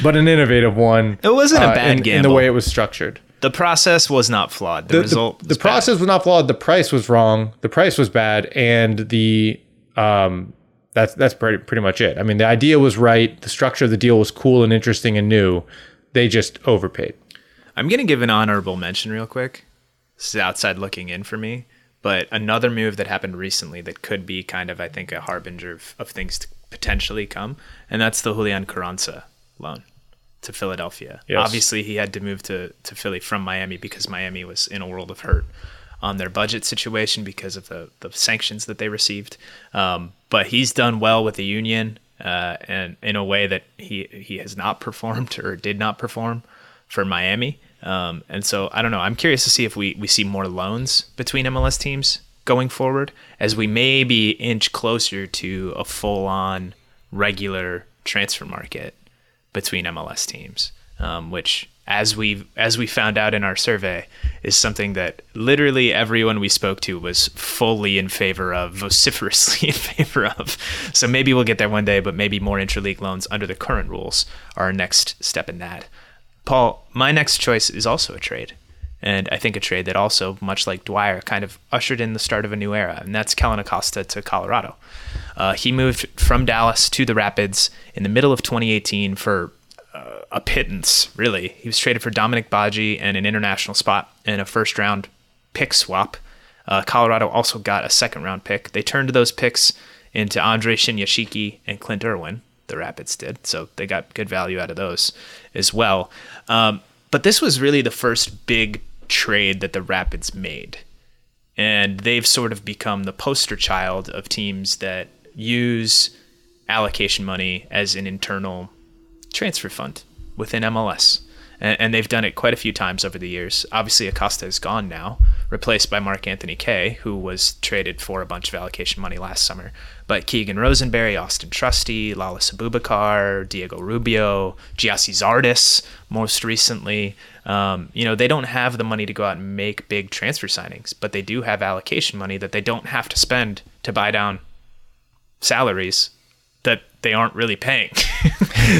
But an innovative one. It wasn't uh, a bad in, gamble. In the way it was structured. The process was not flawed. The, the result The, was the process was not flawed. The price was wrong. The price was bad. And the um, that's, that's pretty, pretty much it. I mean, the idea was right. The structure of the deal was cool and interesting and new. They just overpaid. I'm going to give an honorable mention real quick. This is outside looking in for me, but another move that happened recently that could be kind of, I think, a harbinger of, of things to potentially come, and that's the Julian Carranza loan to Philadelphia. Yes. Obviously, he had to move to, to Philly from Miami because Miami was in a world of hurt on their budget situation because of the, the sanctions that they received. Um, but he's done well with the union uh, and in a way that he, he has not performed or did not perform for Miami. Um, and so, I don't know. I'm curious to see if we, we see more loans between M L S teams going forward as we maybe inch closer to a full-on regular transfer market between M L S teams, um, which, as we as we found out in our survey, is something that literally everyone we spoke to was fully in favor of, vociferously in favor of. So maybe we'll get there one day, but maybe more interleague loans under the current rules are our next step in that. Paul, my next choice is also a trade, and I think a trade that also, much like Dwyer, kind of ushered in the start of a new era, and that's Kellen Acosta to Colorado. Uh, he moved from Dallas to the Rapids in the middle of twenty eighteen for uh, a pittance, really. He was traded for Dominic Baggio and an international spot and a first-round pick swap. Uh, Colorado also got a second-round pick. They turned those picks into Andre Shinyashiki and Clint Irwin. The Rapids did, so they got good value out of those as well. Um, but this was really the first big trade that the Rapids made And they've sort of become the poster child of teams that use allocation money as an internal transfer fund within M L S. And they've done it quite a few times over the years. Obviously, Acosta is gone now, replaced by Marc-Anthony Kay, who was traded for a bunch of allocation money last summer. But Keegan Rosenberry, Austin Trusty, Lalas Abubakar, Diego Rubio, Giassi Zardes, most recently. Um, you know, they don't have the money to go out and make big transfer signings, but they do have allocation money that they don't have to spend to buy down salaries that they aren't really paying.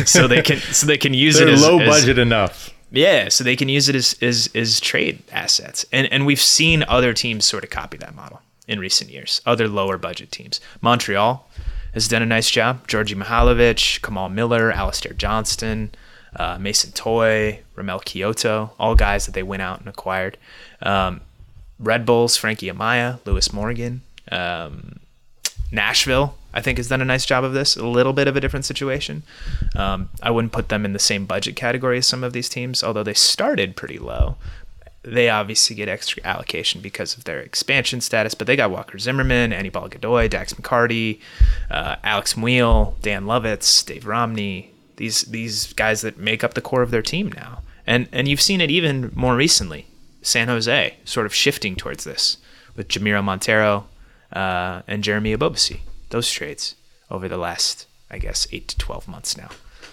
so they can so they can use it as low budget enough. Yeah, so they can use it as as, as trade assets. And and we've seen other teams sort of copy that model in recent years, other lower budget teams. Montreal has done a nice job. Georgi Mihalovic, Kamal Miller, Alistair Johnston, uh, Mason Toy, Ramel Kyoto, all guys that they went out and acquired. Um, Red Bulls, Frankie Amaya, Lewis Morgan, um, Nashville, I think, has done a nice job of this. A little bit of a different situation. Um, I wouldn't put them in the same budget category as some of these teams, although they started pretty low. They obviously get extra allocation because of their expansion status, but they got Walker Zimmerman, Anibal Godoy, Dax McCarty, uh, Alex Muehl, Dan Lovitz, Dave Romney, these these guys that make up the core of their team now. And, and you've seen it even more recently. San Jose sort of shifting towards this with Jamiro Montero uh, and Jeremy Abobasi. Those trades over the last, I guess, eight to twelve months now.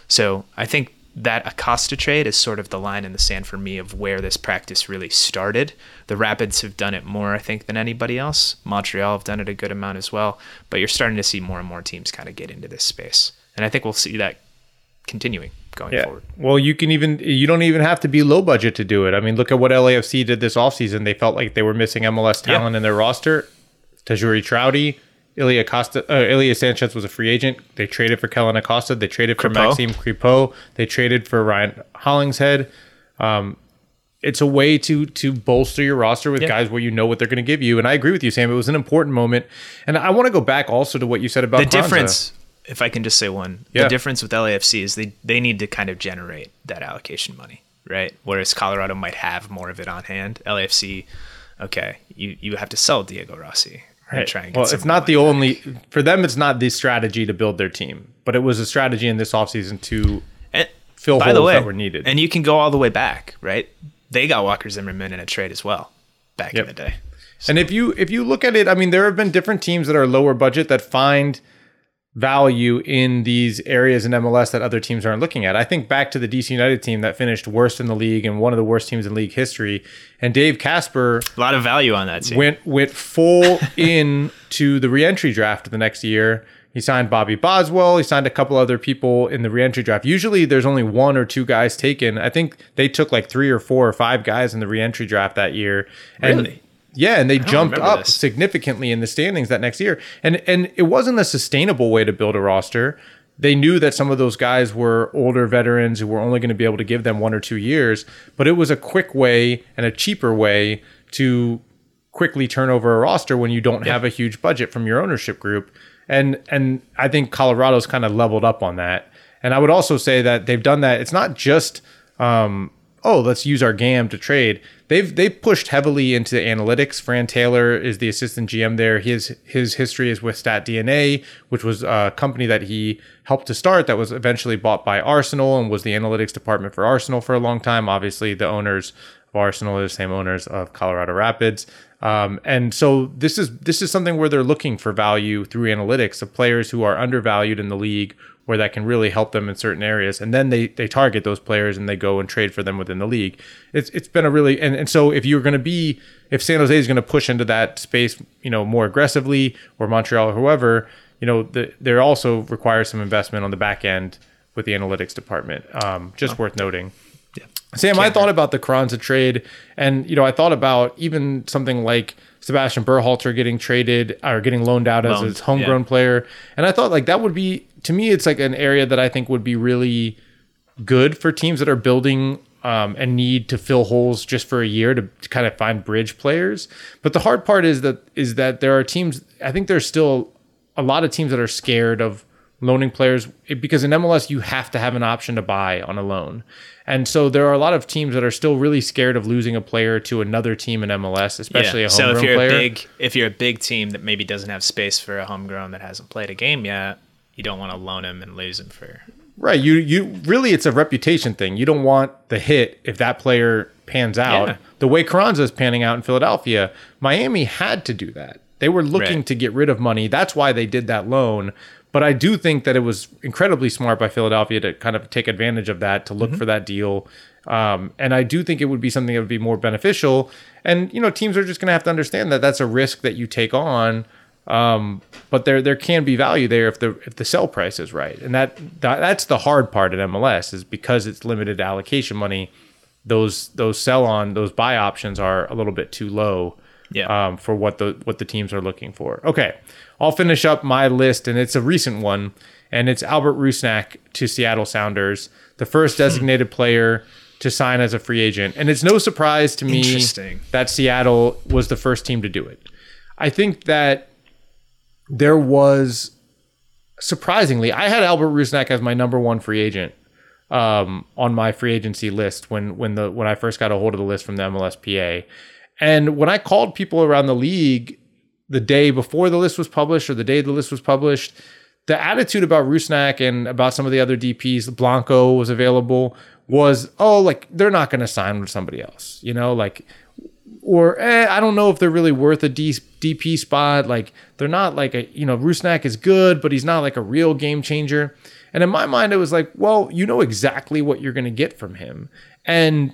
So I think that Acosta trade is sort of the line in the sand for me of where this practice really started. The Rapids have done it more, I think, than anybody else. Montreal have done it a good amount as well. But you're starting to see more and more teams kind of get into this space. And I think we'll see that continuing going yeah. forward. Well, you can even you don't even have to be low budget to do it. I mean, look at what L A F C did this offseason. They felt like they were missing M L S talent yeah. in their roster. Tajuri Trouty. Ilya Costa, uh, Ilya Sanchez was a free agent. They traded for Kellen Acosta. They traded for Kripo. Maxime Kripo. They traded for Ryan Hollingshead. Um, it's a way to to bolster your roster with yeah. guys where you know what they're going to give you. And I agree with you, Sam. It was an important moment. And I want to go back also to what you said about the Kwanzaa. Difference, if I can just say one, yeah. the difference with L A F C is they, they need to kind of generate that allocation money, right? Whereas Colorado might have more of it on hand. L A F C, okay, you, you have to sell Diego Rossi. Right. And well, it's not the only – for them, it's not the strategy to build their team. But it was a strategy in this offseason to and, fill holes way, that were needed. And you can go all the way back, right? They got Walker Zimmerman in a trade as well back yep. in the day. So. And if you if you look at it, I mean, there have been different teams that are lower budget that find value in these areas in M L S that other teams aren't looking at. I think back to the D C United team that finished worst in the league and one of the worst teams in league history. And Dave Casper... A lot of value on that team. Went, went full in to the reentry draft the next year. He signed Bobby Boswell. He signed a couple other people in the reentry draft. Usually there's only one or two guys taken. I think they took like three or four or five guys in the reentry draft that year. And really? Yeah, and they jumped up this. significantly in the standings that next year. And and it wasn't a sustainable way to build a roster. They knew that some of those guys were older veterans who were only going to be able to give them one or two years, but it was a quick way and a cheaper way to quickly turn over a roster when you don't yeah. have a huge budget from your ownership group. And and I think Colorado's kind of leveled up on that. And I would also say that they've done that. It's not just... Um, oh, let's use our G A M to trade. They've they've pushed heavily into analytics. Fran Taylor is the assistant G M there. His his history is with StatDNA, which was a company that he helped to start that was eventually bought by Arsenal and was the analytics department for Arsenal for a long time. Obviously, the owners of Arsenal are the same owners of Colorado Rapids. Um, and so this is this is something where they're looking for value through analytics of players who are undervalued in the league, where that can really help them in certain areas. And then they they target those players and they go and trade for them within the league. It's it's been a really and, and so if you're going to be if San Jose is going to push into that space, you know, more aggressively, or Montreal or whoever, you know, the, they're also requires some investment on the back end with the analytics department. Um, just oh. worth noting. Yeah. Sam, Can't I thought hurt. about the Kwanzaa trade, and you know, I thought about even something like Sebastian Berhalter getting traded or getting loaned out loaned, as a homegrown yeah. player. And I thought like that would be, to me, it's like an area that I think would be really good for teams that are building um, and need to fill holes just for a year to, to kind of find bridge players. But the hard part is that is that there are teams, I think there's still a lot of teams that are scared of loaning players, because in M L S, you have to have an option to buy on a loan. And so there are a lot of teams that are still really scared of losing a player to another team in M L S, especially yeah. a homegrown player. So if you're player. a big, if you're a big team that maybe doesn't have space for a homegrown that hasn't played a game yet, you don't want to loan him and lose him for... Right. You, you really, it's a reputation thing. You don't want the hit if that player pans out. Yeah. The way Carranza is panning out in Philadelphia, Miami had to do that. They were looking right. to get rid of money. That's why they did that loan. But I do think that it was incredibly smart by Philadelphia to kind of take advantage of that, to look mm-hmm. for that deal. Um, and I do think it would be something that would be more beneficial. And, you know, teams are just going to have to understand that that's a risk that you take on. Um, but there there can be value there if the if the sell price is right. And that, that that's the hard part at M L S, is because it's limited allocation money, those those sell on, those buy options are a little bit too low. Yeah. Um, for what the what the teams are looking for. Okay, I'll finish up my list, and it's a recent one, and it's Albert Rusnak to Seattle Sounders, the first designated player to sign as a free agent. And it's no surprise to me that Seattle was the first team to do it. I think that there was, surprisingly, I had Albert Rusnak as my number one free agent um, on my free agency list when when the when I first got a hold of the list from the M L S P A. And when I called people around the league the day before the list was published or the day the list was published, the attitude about Rusnak and about some of the other D Ps, Blanco was available, was, oh, like, they're not going to sign with somebody else, you know, like, or eh, I don't know if they're really worth a D- DP spot. Like, they're not like a, you know, Rusnak is good, but he's not like a real game changer. And in my mind, it was like, well, you know exactly what you're going to get from him. And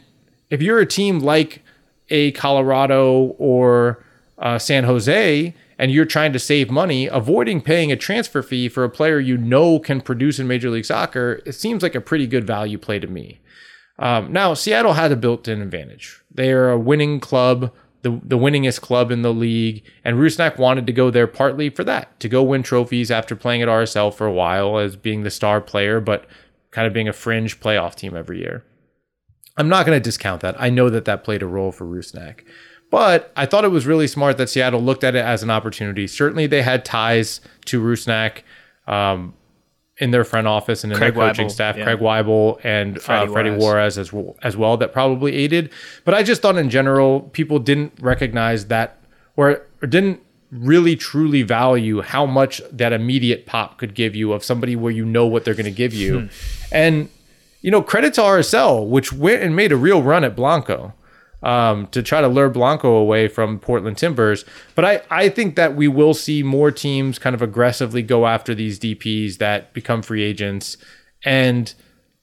if you're a team like a Colorado or uh, San Jose, and you're trying to save money, avoiding paying a transfer fee for a player you know can produce in Major League Soccer, it seems like a pretty good value play to me. Um, now, Seattle had a built-in advantage. They are a winning club, the, the winningest club in the league, and Rusnak wanted to go there partly for that, to go win trophies after playing at R S L for a while as being the star player, but kind of being a fringe playoff team every year. I'm not going to discount that. I know that that played a role for Rusnak. But I thought it was really smart that Seattle looked at it as an opportunity. Certainly, they had ties to Rusnak um, in their front office and in Craig their coaching Weibel, staff. Yeah. Craig Weibel and Freddie, uh, Freddie Juarez as well, as well that probably aided. But I just thought in general, people didn't recognize that or, or didn't really truly value how much that immediate pop could give you of somebody where you know what they're going to give you. Hmm. And... You know, credit to R S L, which went and made a real run at Blanco um, to try to lure Blanco away from Portland Timbers. But I, I think that we will see more teams kind of aggressively go after these D Ps that become free agents. And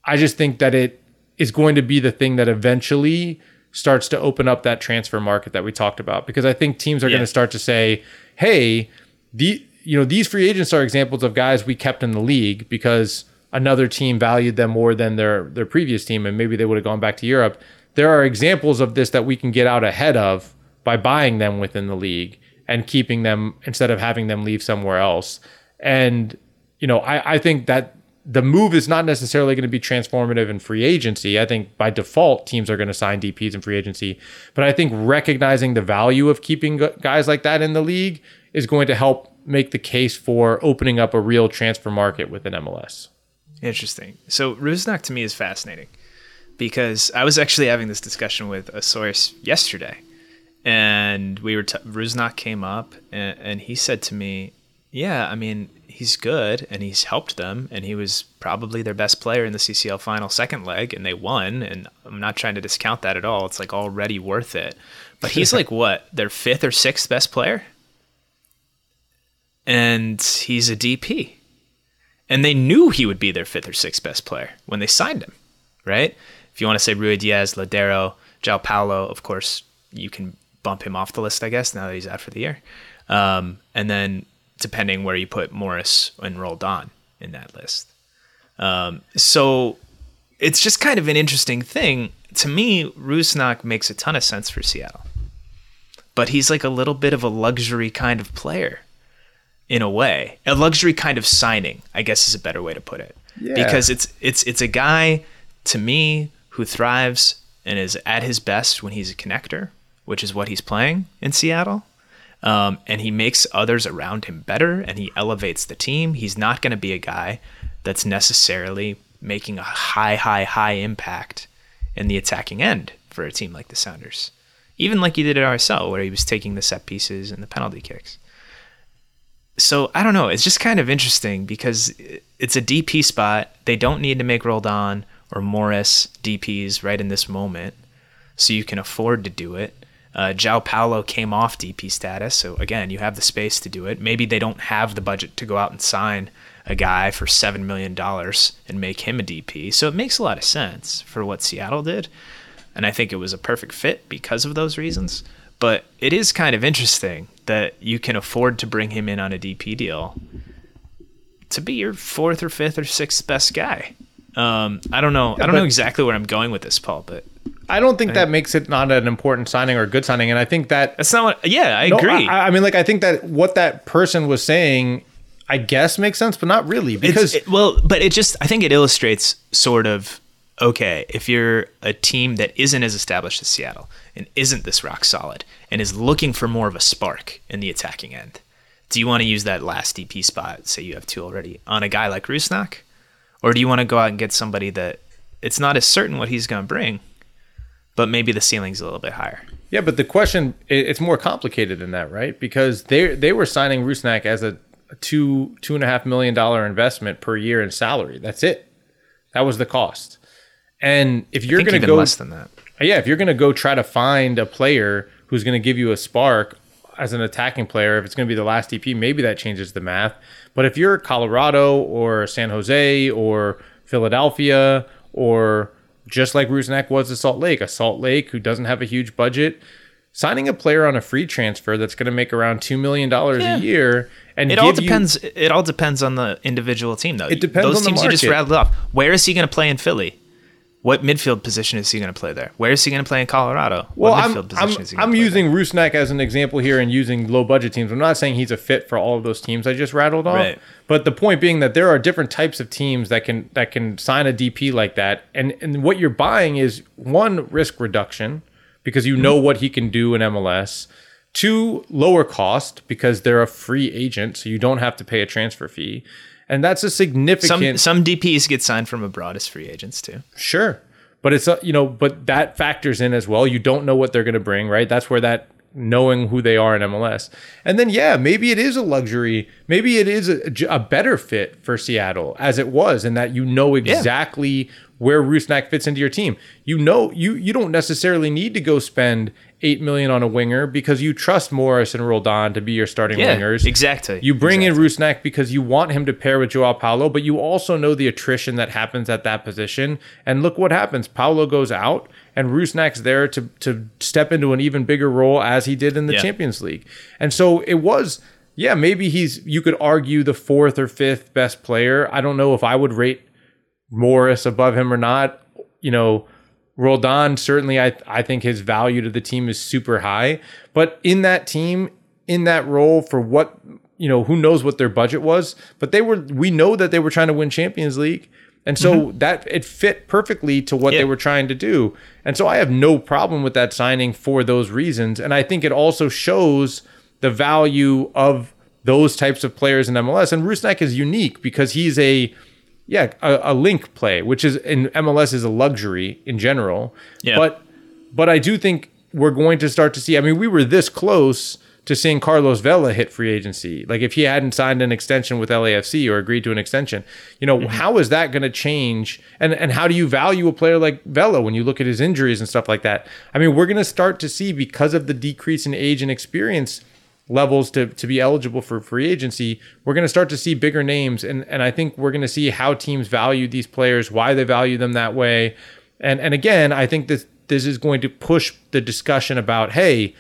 I just think that it is going to be the thing that eventually starts to open up that transfer market that we talked about. Because I think teams are yeah. going to start to say, hey, the you know, these free agents are examples of guys we kept in the league because another team valued them more than their, their previous team, and maybe they would have gone back to Europe. There are examples of this that we can get out ahead of by buying them within the league and keeping them instead of having them leave somewhere else. And, you know, I, I think that the move is not necessarily going to be transformative in free agency. I think by default, teams are going to sign D Ps in free agency. But I think recognizing the value of keeping guys like that in the league is going to help make the case for opening up a real transfer market within M L S. Interesting. So Rusnak to me is fascinating because I was actually having this discussion with a source yesterday, and we were t- Rusnak came up and, and he said to me, yeah, I mean, he's good and he's helped them, and he was probably their best player in the C C L final second leg and they won, and I'm not trying to discount that at all. It's like already worth it. But he's like, what, their fifth or sixth best player? And he's a D P. And they knew he would be their fifth or sixth best player when they signed him, right? If you want to say Rui Diaz, Ladero, Jao Paulo, of course, you can bump him off the list, I guess, now that he's out for the year. Um, and then depending where you put Morris and Roldan in that list. Um, so it's just kind of an interesting thing. To me, Rusnak makes a ton of sense for Seattle. But he's like a little bit of a luxury kind of player. In a way, a luxury kind of signing, I guess is a better way to put it. Yeah. Because it's it's it's a guy, to me, who thrives and is at his best when he's a connector, which is what he's playing in Seattle. um, and he makes others around him better, and he elevates the team. He's not going to be a guy that's necessarily making a high, high, high impact in the attacking end for a team like the Sounders, even like he did at R S L, where he was taking the set pieces and the penalty kicks. So I don't know. It's just kind of interesting because it's a D P spot. They don't need to make Roldan or Morris D Ps right in this moment, so you can afford to do it. Uh, João Paulo came off D P status, so again, you have the space to do it. Maybe they don't have the budget to go out and sign a guy for seven million dollars and make him a D P. So it makes a lot of sense for what Seattle did, and I think it was a perfect fit because of those reasons. But it is kind of interesting that you can afford to bring him in on a D P deal to be your fourth or fifth or sixth best guy. Um, I don't know. I don't know exactly where I'm going with this, Paul, but I don't think I, that makes it not an important signing or a good signing. And I think that that's not what, yeah, I no, agree. I, I mean, like, I think that what that person was saying, I guess, makes sense, but not really, because it, well, but it just, I think it illustrates sort of, okay, if you're a team that isn't as established as Seattle and isn't this rock solid and is looking for more of a spark in the attacking end, do you want to use that last D P spot, say you have two already, on a guy like Rusnak? Or do you want to go out and get somebody that it's not as certain what he's going to bring, but maybe the ceiling's a little bit higher? Yeah, but the question, it's more complicated than that, right? Because they they were signing Rusnak as a two two and a half million dollar investment per year in salary. That's it. That was the cost. And if you're going to go less than that, yeah, if you're going to go try to find a player who's going to give you a spark as an attacking player, if it's going to be the last D P, maybe that changes the math. But if you're Colorado or San Jose or Philadelphia, or just like Rusnak was at Salt Lake, a Salt Lake who doesn't have a huge budget, signing a player on a free transfer that's going to make around two million dollars yeah. a year. And it all depends. You, it all depends on the individual team, though. It depends Those on the teams market. You just rattled off. Where is he going to play in Philly? What midfield position is he going to play there? Where is he going to play in Colorado? Well, what midfield I'm, position I'm, is he going I'm to play using there? Rusnak as an example here and using low-budget teams. I'm not saying he's a fit for all of those teams I just rattled off. Right. But the point being that there are different types of teams that can that can sign a D P like that. And, and what you're buying is, one, risk reduction, because you know what he can do in M L S. Two, lower cost, because they're a free agent, so you don't have to pay a transfer fee. And that's a significant... Some, some D Ps get signed from abroad as free agents too. Sure. But it's, you know, but that factors in as well. You don't know what they're going to bring, right? That's where that knowing who they are in M L S. And then, yeah, maybe it is a luxury. Maybe it is a, a better fit for Seattle as it was, in that you know exactly yeah. where Rusnak fits into your team. You know, you you don't necessarily need to go spend eight million dollars on a winger because you trust Morris and Roldan to be your starting yeah, wingers. Exactly. You bring exactly. in Rusnak because you want him to pair with João Paulo, but you also know the attrition that happens at that position. And look what happens. Paulo goes out and Rusnak's there to, to step into an even bigger role as he did in the yeah. Champions League. And so it was, yeah, maybe he's, you could argue, the fourth or fifth best player. I don't know if I would rate Morris above him or not. You know, Roldan, certainly, I I think his value to the team is super high. But in that team, in that role, for what, you know, who knows what their budget was, but they were, we know that they were trying to win Champions League. And so mm-hmm. that it fit perfectly to what yeah. they were trying to do. And so I have no problem with that signing for those reasons. And I think it also shows the value of those types of players in M L S. And Rusnak is unique because he's a... Yeah, a, a link play, which is in M L S is a luxury in general. Yeah. But but I do think we're going to start to see, I mean, we were this close to seeing Carlos Vela hit free agency. Like, if he hadn't signed an extension with L A F C or agreed to an extension, you know, mm-hmm. how is that going to change? And and how do you value a player like Vela when you look at his injuries and stuff like that? I mean, we're going to start to see, because of the decrease in age and experience levels to, to be eligible for free agency, we're going to start to see bigger names. And, and I think we're going to see how teams value these players, why they value them that way. And and again, I think this, this is going to push the discussion about, hey,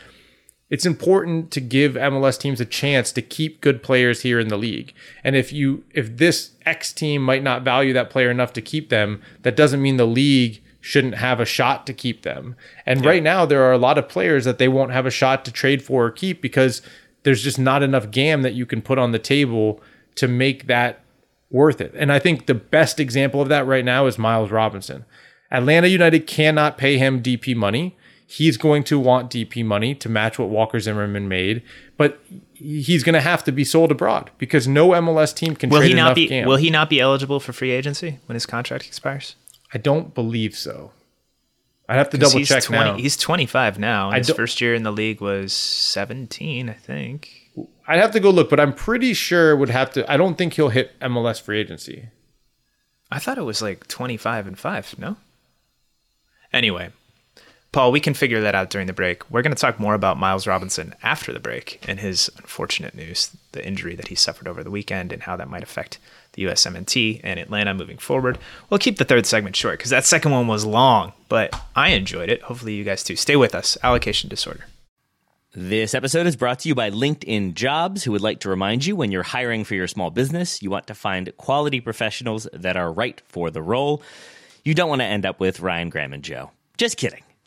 it's important to give M L S teams a chance to keep good players here in the league. And if you if this X team might not value that player enough to keep them, that doesn't mean the league shouldn't have a shot to keep them. And yeah. right now, there are a lot of players that they won't have a shot to trade for or keep because there's just not enough GAM that you can put on the table to make that worth it. And I think the best example of that right now is Miles Robinson. Atlanta United cannot pay him D P money. He's going to want D P money to match what Walker Zimmerman made, but he's going to have to be sold abroad because no M L S team can will trade he not enough be, G A M. Will he not be eligible for free agency when his contract expires? I don't believe so. I'd have to double check twenty now. He's twenty-five now. His first year in the league was seventeen, I think. I'd have to go look, but I'm pretty sure would have to. I don't think he'll hit M L S free agency. I thought it was like twenty-five and five, no? Anyway, Paul, we can figure that out during the break. We're going to talk more about Miles Robinson after the break and his unfortunate news, the injury that he suffered over the weekend and how that might affect the U S M N T and Atlanta moving forward. We'll keep the third segment short because that second one was long, but I enjoyed it. Hopefully you guys too. Stay with us. Allocation Disorder. This episode is brought to you by LinkedIn Jobs, who would like to remind you when you're hiring for your small business, you want to find quality professionals that are right for the role. You don't want to end up with Ryan, Graham, and Joe. Just kidding.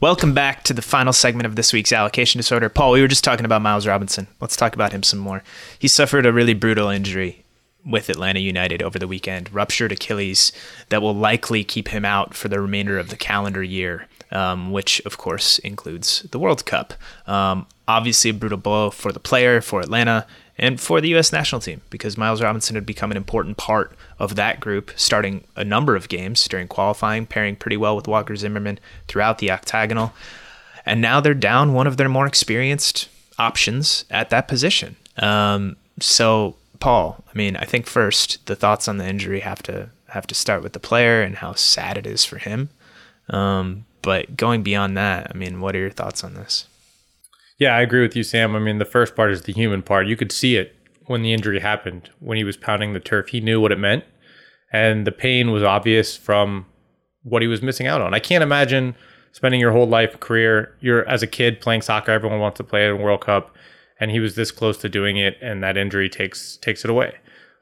Welcome back to the final segment of this week's Allocation Disorder. Paul, we were just talking about Miles Robinson. Let's talk about him some more. He suffered a really brutal injury with Atlanta United over the weekend, ruptured Achilles, that will likely keep him out for the remainder of the calendar year, um, which, of course, includes the World Cup. Um, obviously, a brutal blow for the player, for Atlanta, and for the U S national team, because Miles Robinson had become an important part of that group, starting a number of games during qualifying, pairing pretty well with Walker Zimmerman throughout the octagonal. And now they're down one of their more experienced options at that position. Um, so, Paul, I mean, I think first the thoughts on the injury have to have to start with the player and how sad it is for him. Um, but going beyond that, I mean, what are your thoughts on this? Yeah, I agree with you, Sam. I mean, the first part is the human part. You could see it when the injury happened, when he was pounding the turf. He knew what it meant, and the pain was obvious from what he was missing out on. I can't imagine spending your whole life, career, you're as a kid playing soccer. Everyone wants to play in a World Cup, and he was this close to doing it, and that injury takes takes it away.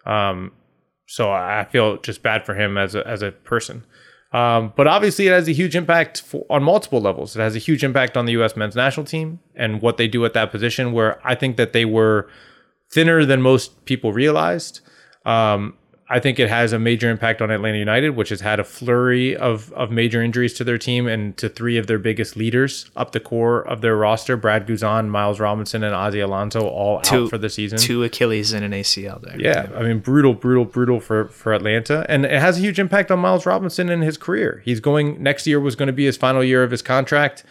Um, so I feel just bad for him as a, as a person. Um, but obviously, it has a huge impact for, on multiple levels. It has a huge impact on the U S men's national team and what they do at that position, where I think that they were thinner than most people realized. Um, I think it has a major impact on Atlanta United, which has had a flurry of, of major injuries to their team and to three of their biggest leaders up the core of their roster. Brad Guzan, Miles Robinson, and Ozzy Alonso all two, out for the season. Two Achilles and an A C L there. Yeah, I mean, brutal, brutal, brutal for, for Atlanta. And it has a huge impact on Miles Robinson and his career. He's going, next year was going to be his final year of his contract.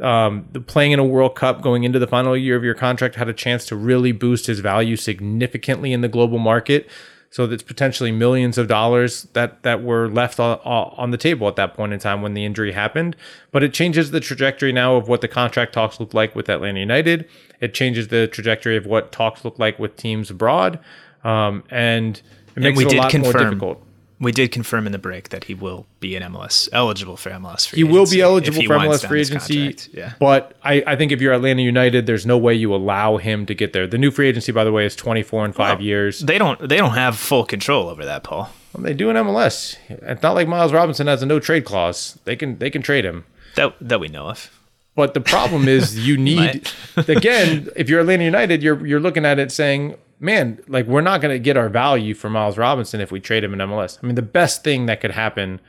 Um, the playing in a World Cup, going into the final year of your contract, had a chance to really boost his value significantly in the global market. So that's potentially millions of dollars that, that were left on, on the table at that point in time when the injury happened. But it changes the trajectory now of what the contract talks look like with Atlanta United. It changes the trajectory of what talks look like with teams abroad. Um, and it makes it a lot more difficult. We did confirm in the break that he will be an M L S, eligible for M L S free agency. He will be eligible for M L S free agency, yeah. But I, I think if you're Atlanta United, there's no way you allow him to get there. The new free agency, by the way, is twenty-four and five well, years. They don't they don't have full control over that, Paul. Well, they do in M L S. It's not like Miles Robinson has a no trade clause. They can they can trade him. That that we know of. But the problem is you need, again, if you're Atlanta United, you're you're looking at it saying, man, like, we're not going to get our value for Miles Robinson if we trade him in M L S. I mean, the best thing that could happen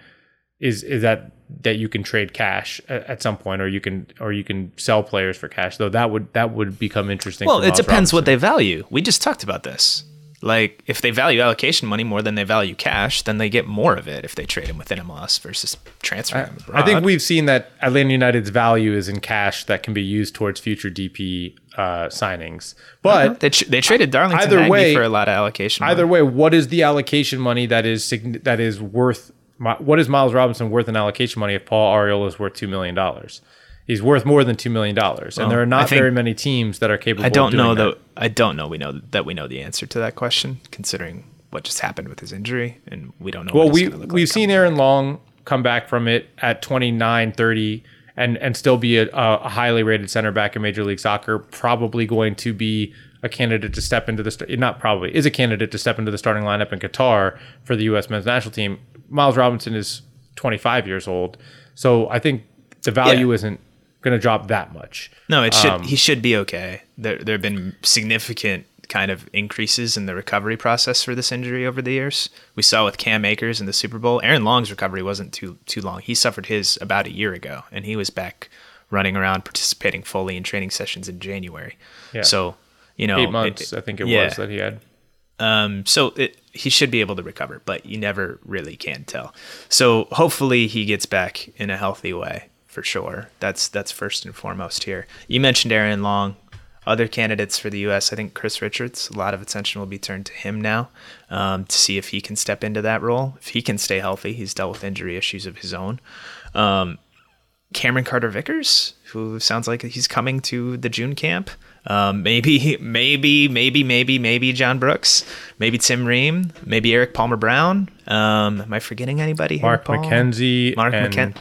is is that that you can trade cash at, at some point, or you can or you can sell players for cash. Though that would that would become interesting. Well, for Miles it depends Robinson. What they value. We just talked about this. Like, if they value allocation money more than they value cash, then they get more of it if they trade him within M L S versus transfer him abroad. I think we've seen that Atlanta United's value is in cash that can be used towards future D P uh, signings. But uh-huh. they, tr- they traded Darlington either Nagby way, for a lot of allocation money. Either way, what is the allocation money that is that is worth? What is Miles Robinson worth in allocation money if Paul Arriola is worth two million dollars? He's worth more than two million dollars, and well, there are not very many teams that are capable I don't of doing know that. that. I don't know, we know that we know the answer to that question, considering what just happened with his injury, and we don't know well, what it's we, going to look like. Well, we've seen Aaron Long come back from it at twenty-nine, thirty, and, and still be a, a highly rated center back in Major League Soccer, probably going to be a candidate to step into the – not probably, is a candidate to step into the starting lineup in Qatar for the U S men's national team. Miles Robinson is twenty-five years old, so I think the value yeah. isn't – going to drop that much. No, it should. Um, he should be okay. There, there have been significant kind of increases in the recovery process for this injury over the years. We saw with Cam Akers in the Super Bowl. Aaron Long's recovery wasn't too too long. He suffered his about a year ago, and he was back running around, participating fully in training sessions in January. Yeah. So, you know, eight months. It, I think it yeah. was that he had. Um. So it, he should be able to recover, but you never really can tell. So hopefully he gets back in a healthy way. For sure. That's that's first and foremost here. You mentioned Aaron Long. Other candidates for the U S, I think Chris Richards, a lot of attention will be turned to him now um, to see if he can step into that role. If he can stay healthy, he's dealt with injury issues of his own. Um, Cameron Carter-Vickers, who sounds like he's coming to the June camp. Um, maybe, maybe, maybe, maybe, maybe John Brooks, maybe Tim Ream, maybe Eric Palmer-Brown. Um, am I forgetting anybody here, Mark Paul? McKenzie. Mark and- McKenzie.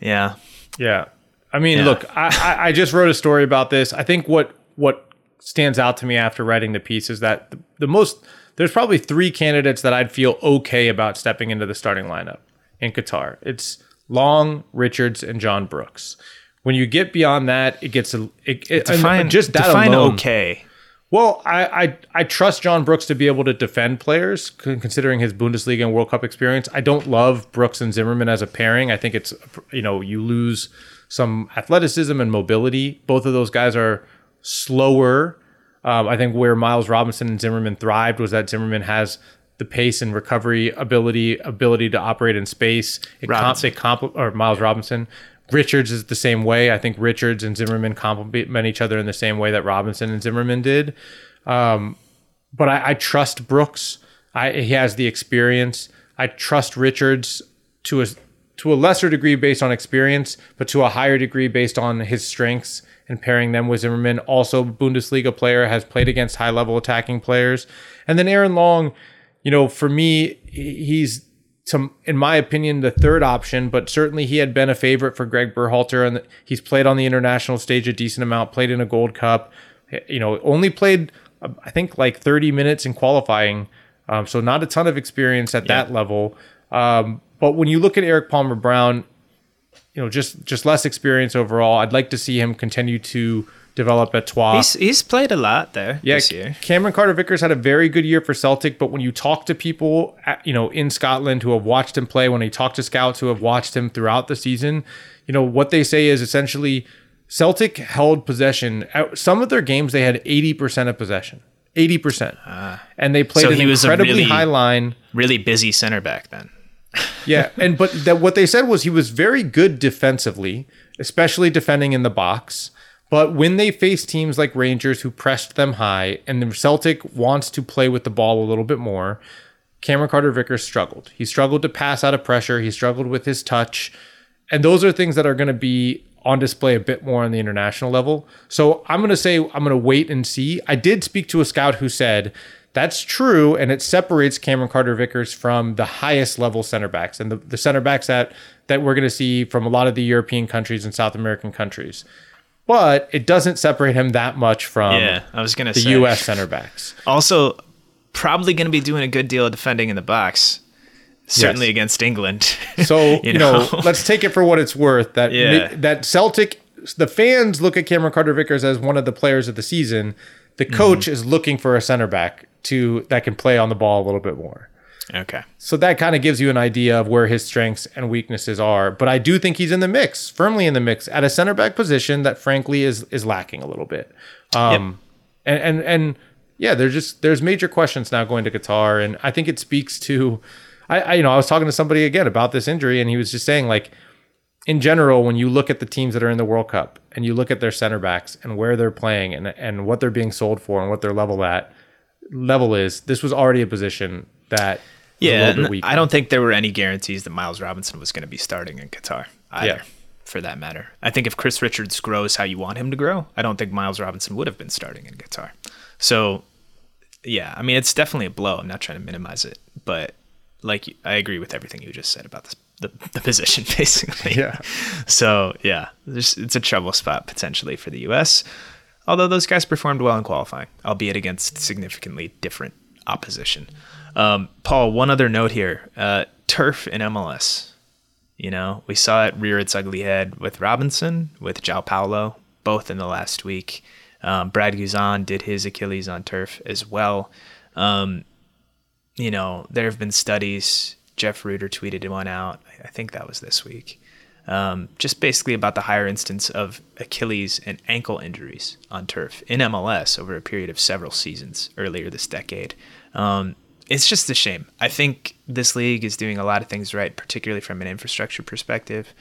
Yeah. Yeah. I mean, yeah. look, I, I just wrote a story about this. I think what what stands out to me after writing the piece is that the, the most, there's probably three candidates that I'd feel okay about stepping into the starting lineup in Qatar. It's Long, Richards, and John Brooks. When you get beyond that, it gets, a, it, it, define, just that define alone. okay. Well, I, I I trust John Brooks to be able to defend players, considering his Bundesliga and World Cup experience. I don't love Brooks and Zimmerman as a pairing. I think it's, you know, you lose some athleticism and mobility. Both of those guys are slower. Um, I think where Miles Robinson and Zimmerman thrived was that Zimmerman has the pace and recovery ability, ability to operate in space. It Robinson. Comp- compl- or Miles Robinson. Richards is the same way. I think Richards and Zimmerman complement each other in the same way that Robinson and Zimmerman did. Um, but I, I trust Brooks. I, he has the experience. I trust Richards to a to a lesser degree based on experience, but to a higher degree based on his strengths and pairing them with Zimmerman. Also, Bundesliga player, has played against high level attacking players. And then Aaron Long, you know, for me, he's. To, in my opinion, the third option, but certainly he had been a favorite for Greg Berhalter, and he's played on the international stage a decent amount, played in a Gold Cup, you know, only played, I think, like thirty minutes in qualifying, um, so not a ton of experience at yeah. that level. Um, but when you look at Eric Palmer-Brown, you know, just just less experience overall. I'd like to see him continue to develop at Troyes. He's, he's played a lot there yeah, this year. Cameron Carter-Vickers had a very good year for Celtic, but when you talk to people at, you know, in Scotland who have watched him play, when you talk to scouts who have watched him throughout the season, you know, what they say is essentially Celtic held possession. Some of their games, they had eighty percent of possession. eighty percent. Uh, and they played so an incredibly really, high line. Really busy center back then. yeah, and but that what they said was he was very good defensively, especially defending in the box. But when they face teams like Rangers who pressed them high and the Celtic wants to play with the ball a little bit more, Cameron Carter-Vickers struggled. He struggled to pass out of pressure. He struggled with his touch. And those are things that are going to be on display a bit more on the international level. So I'm going to say I'm going to wait and see. I did speak to a scout who said that's true, and it separates Cameron Carter-Vickers from the highest level center backs and the, the center backs that, that we're going to see from a lot of the European countries and South American countries. But it doesn't separate him that much from yeah, I was gonna the say. U S center backs. Also, probably going to be doing a good deal of defending in the box, certainly yes. against England. So, you know, know, let's take it for what it's worth. That yeah. that Celtic, the fans look at Cameron Carter-Vickers as one of the players of the season. The coach mm-hmm. is looking for a center back to that can play on the ball a little bit more. Okay. So that kind of gives you an idea of where his strengths and weaknesses are. But I do think he's in the mix, firmly in the mix, at a center back position that frankly is is lacking a little bit. Um, yep. and, and and yeah, there's just there's major questions now going to Qatar. And I think it speaks to I, I you know, I was talking to somebody again about this injury, and he was just saying, like, in general, when you look at the teams that are in the World Cup and you look at their center backs and where they're playing and and what they're being sold for and what their level at level is, this was already a position that yeah, was a little bit weak. I don't think there were any guarantees that Miles Robinson was going to be starting in Qatar either, yeah. for that matter. I think if Chris Richards grows how you want him to grow, I don't think Miles Robinson would have been starting in Qatar. So, yeah, I mean, it's definitely a blow. I'm not trying to minimize it, but like I agree with everything you just said about this. The, the position, basically. Yeah. So, yeah, there's, it's a trouble spot potentially for the U S, although those guys performed well in qualifying, albeit against significantly different opposition. Um, Paul, one other note here. Uh, turf in M L S. You know, we saw it rear its ugly head with Robinson, with João Paulo, both in the last week. Um, Brad Guzan did his Achilles on turf as well. Um, you know, there have been studies... Jeff Reuter tweeted one out, I think that was this week, um, just basically about the higher instance of Achilles and ankle injuries on turf in M L S over a period of several seasons earlier this decade. Um, it's just a shame. I think this league is doing a lot of things right, particularly from an infrastructure perspective.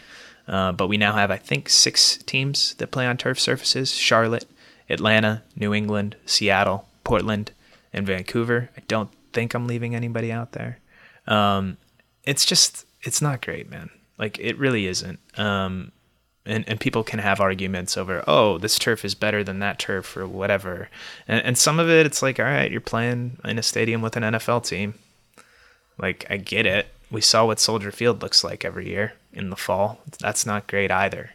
Uh, but we now have, I think, six teams that play on turf surfaces: Charlotte, Atlanta, New England, Seattle, Portland, and Vancouver. I don't think I'm leaving anybody out there. Um, It's just, it's not great, man. Like, it really isn't. Um, and, and people can have arguments over, oh, this turf is better than that turf or whatever. And, and some of it, it's like, all right, you're playing in a stadium with an N F L team. Like, I get it. We saw what Soldier Field looks like every year in the fall. That's not great either.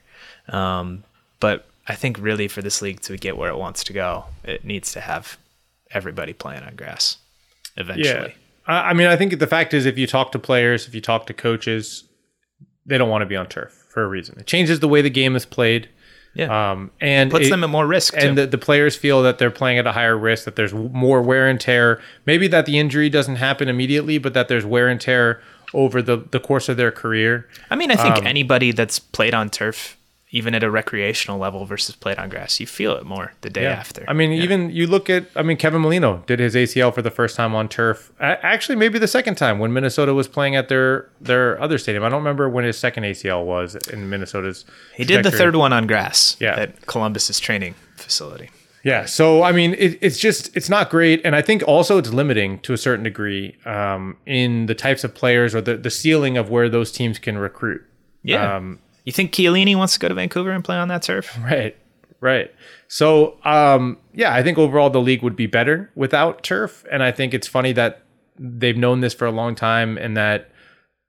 Um, but I think really for this league to get where it wants to go, it needs to have everybody playing on grass eventually. Yeah. I mean, I think the fact is, if you talk to players, if you talk to coaches, they don't want to be on turf for a reason. It changes the way the game is played. Yeah. Um, and it puts it, them at more risk. And the, the players feel that they're playing at a higher risk, that there's more wear and tear. Maybe that the injury doesn't happen immediately, but that there's wear and tear over the, the course of their career. I mean, I think um, anybody that's played on turf, even at a recreational level versus played on grass, you feel it more the day yeah. after. I mean, yeah. even you look at, I mean, Kevin Molino did his A C L for the first time on turf. Actually, maybe the second time when Minnesota was playing at their, their other stadium. I don't remember when his second A C L was in Minnesota's He trajectory. Did the third one on grass yeah. at Columbus's training facility. Yeah. So, I mean, it, it's just, it's not great. And I think also it's limiting to a certain degree um, in the types of players or the, the ceiling of where those teams can recruit. Yeah. Um, You think Chiellini wants to go to Vancouver and play on that turf? Right, right. So, um, yeah, I think overall the league would be better without turf. And I think it's funny that they've known this for a long time and that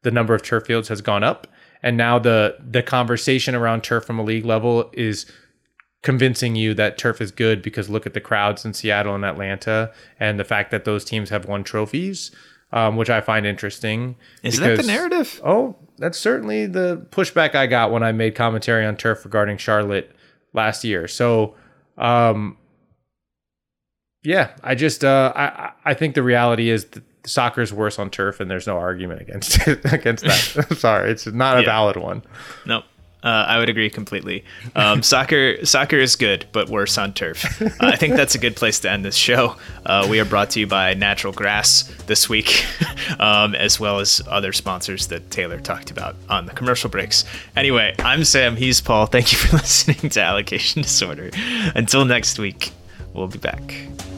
the number of turf fields has gone up. And now the the conversation around turf from a league level is convincing you that turf is good because look at the crowds in Seattle and Atlanta and the fact that those teams have won trophies. Um, which I find interesting. Is because, that the narrative? Oh, that's certainly the pushback I got when I made commentary on turf regarding Charlotte last year. So, um, yeah, I just uh, I I think the reality is that soccer is worse on turf, and there's no argument against it, against that. I'm sorry, it's not a yeah. valid one. Nope. Uh, I would agree completely. Um, soccer soccer is good, but worse on turf. Uh, I think that's a good place to end this show. Uh, we are brought to you by Natural Grass this week, um, as well as other sponsors that Taylor talked about on the commercial breaks. Anyway, I'm Sam. He's Paul. Thank you for listening to Allocation Disorder. Until next week, we'll be back.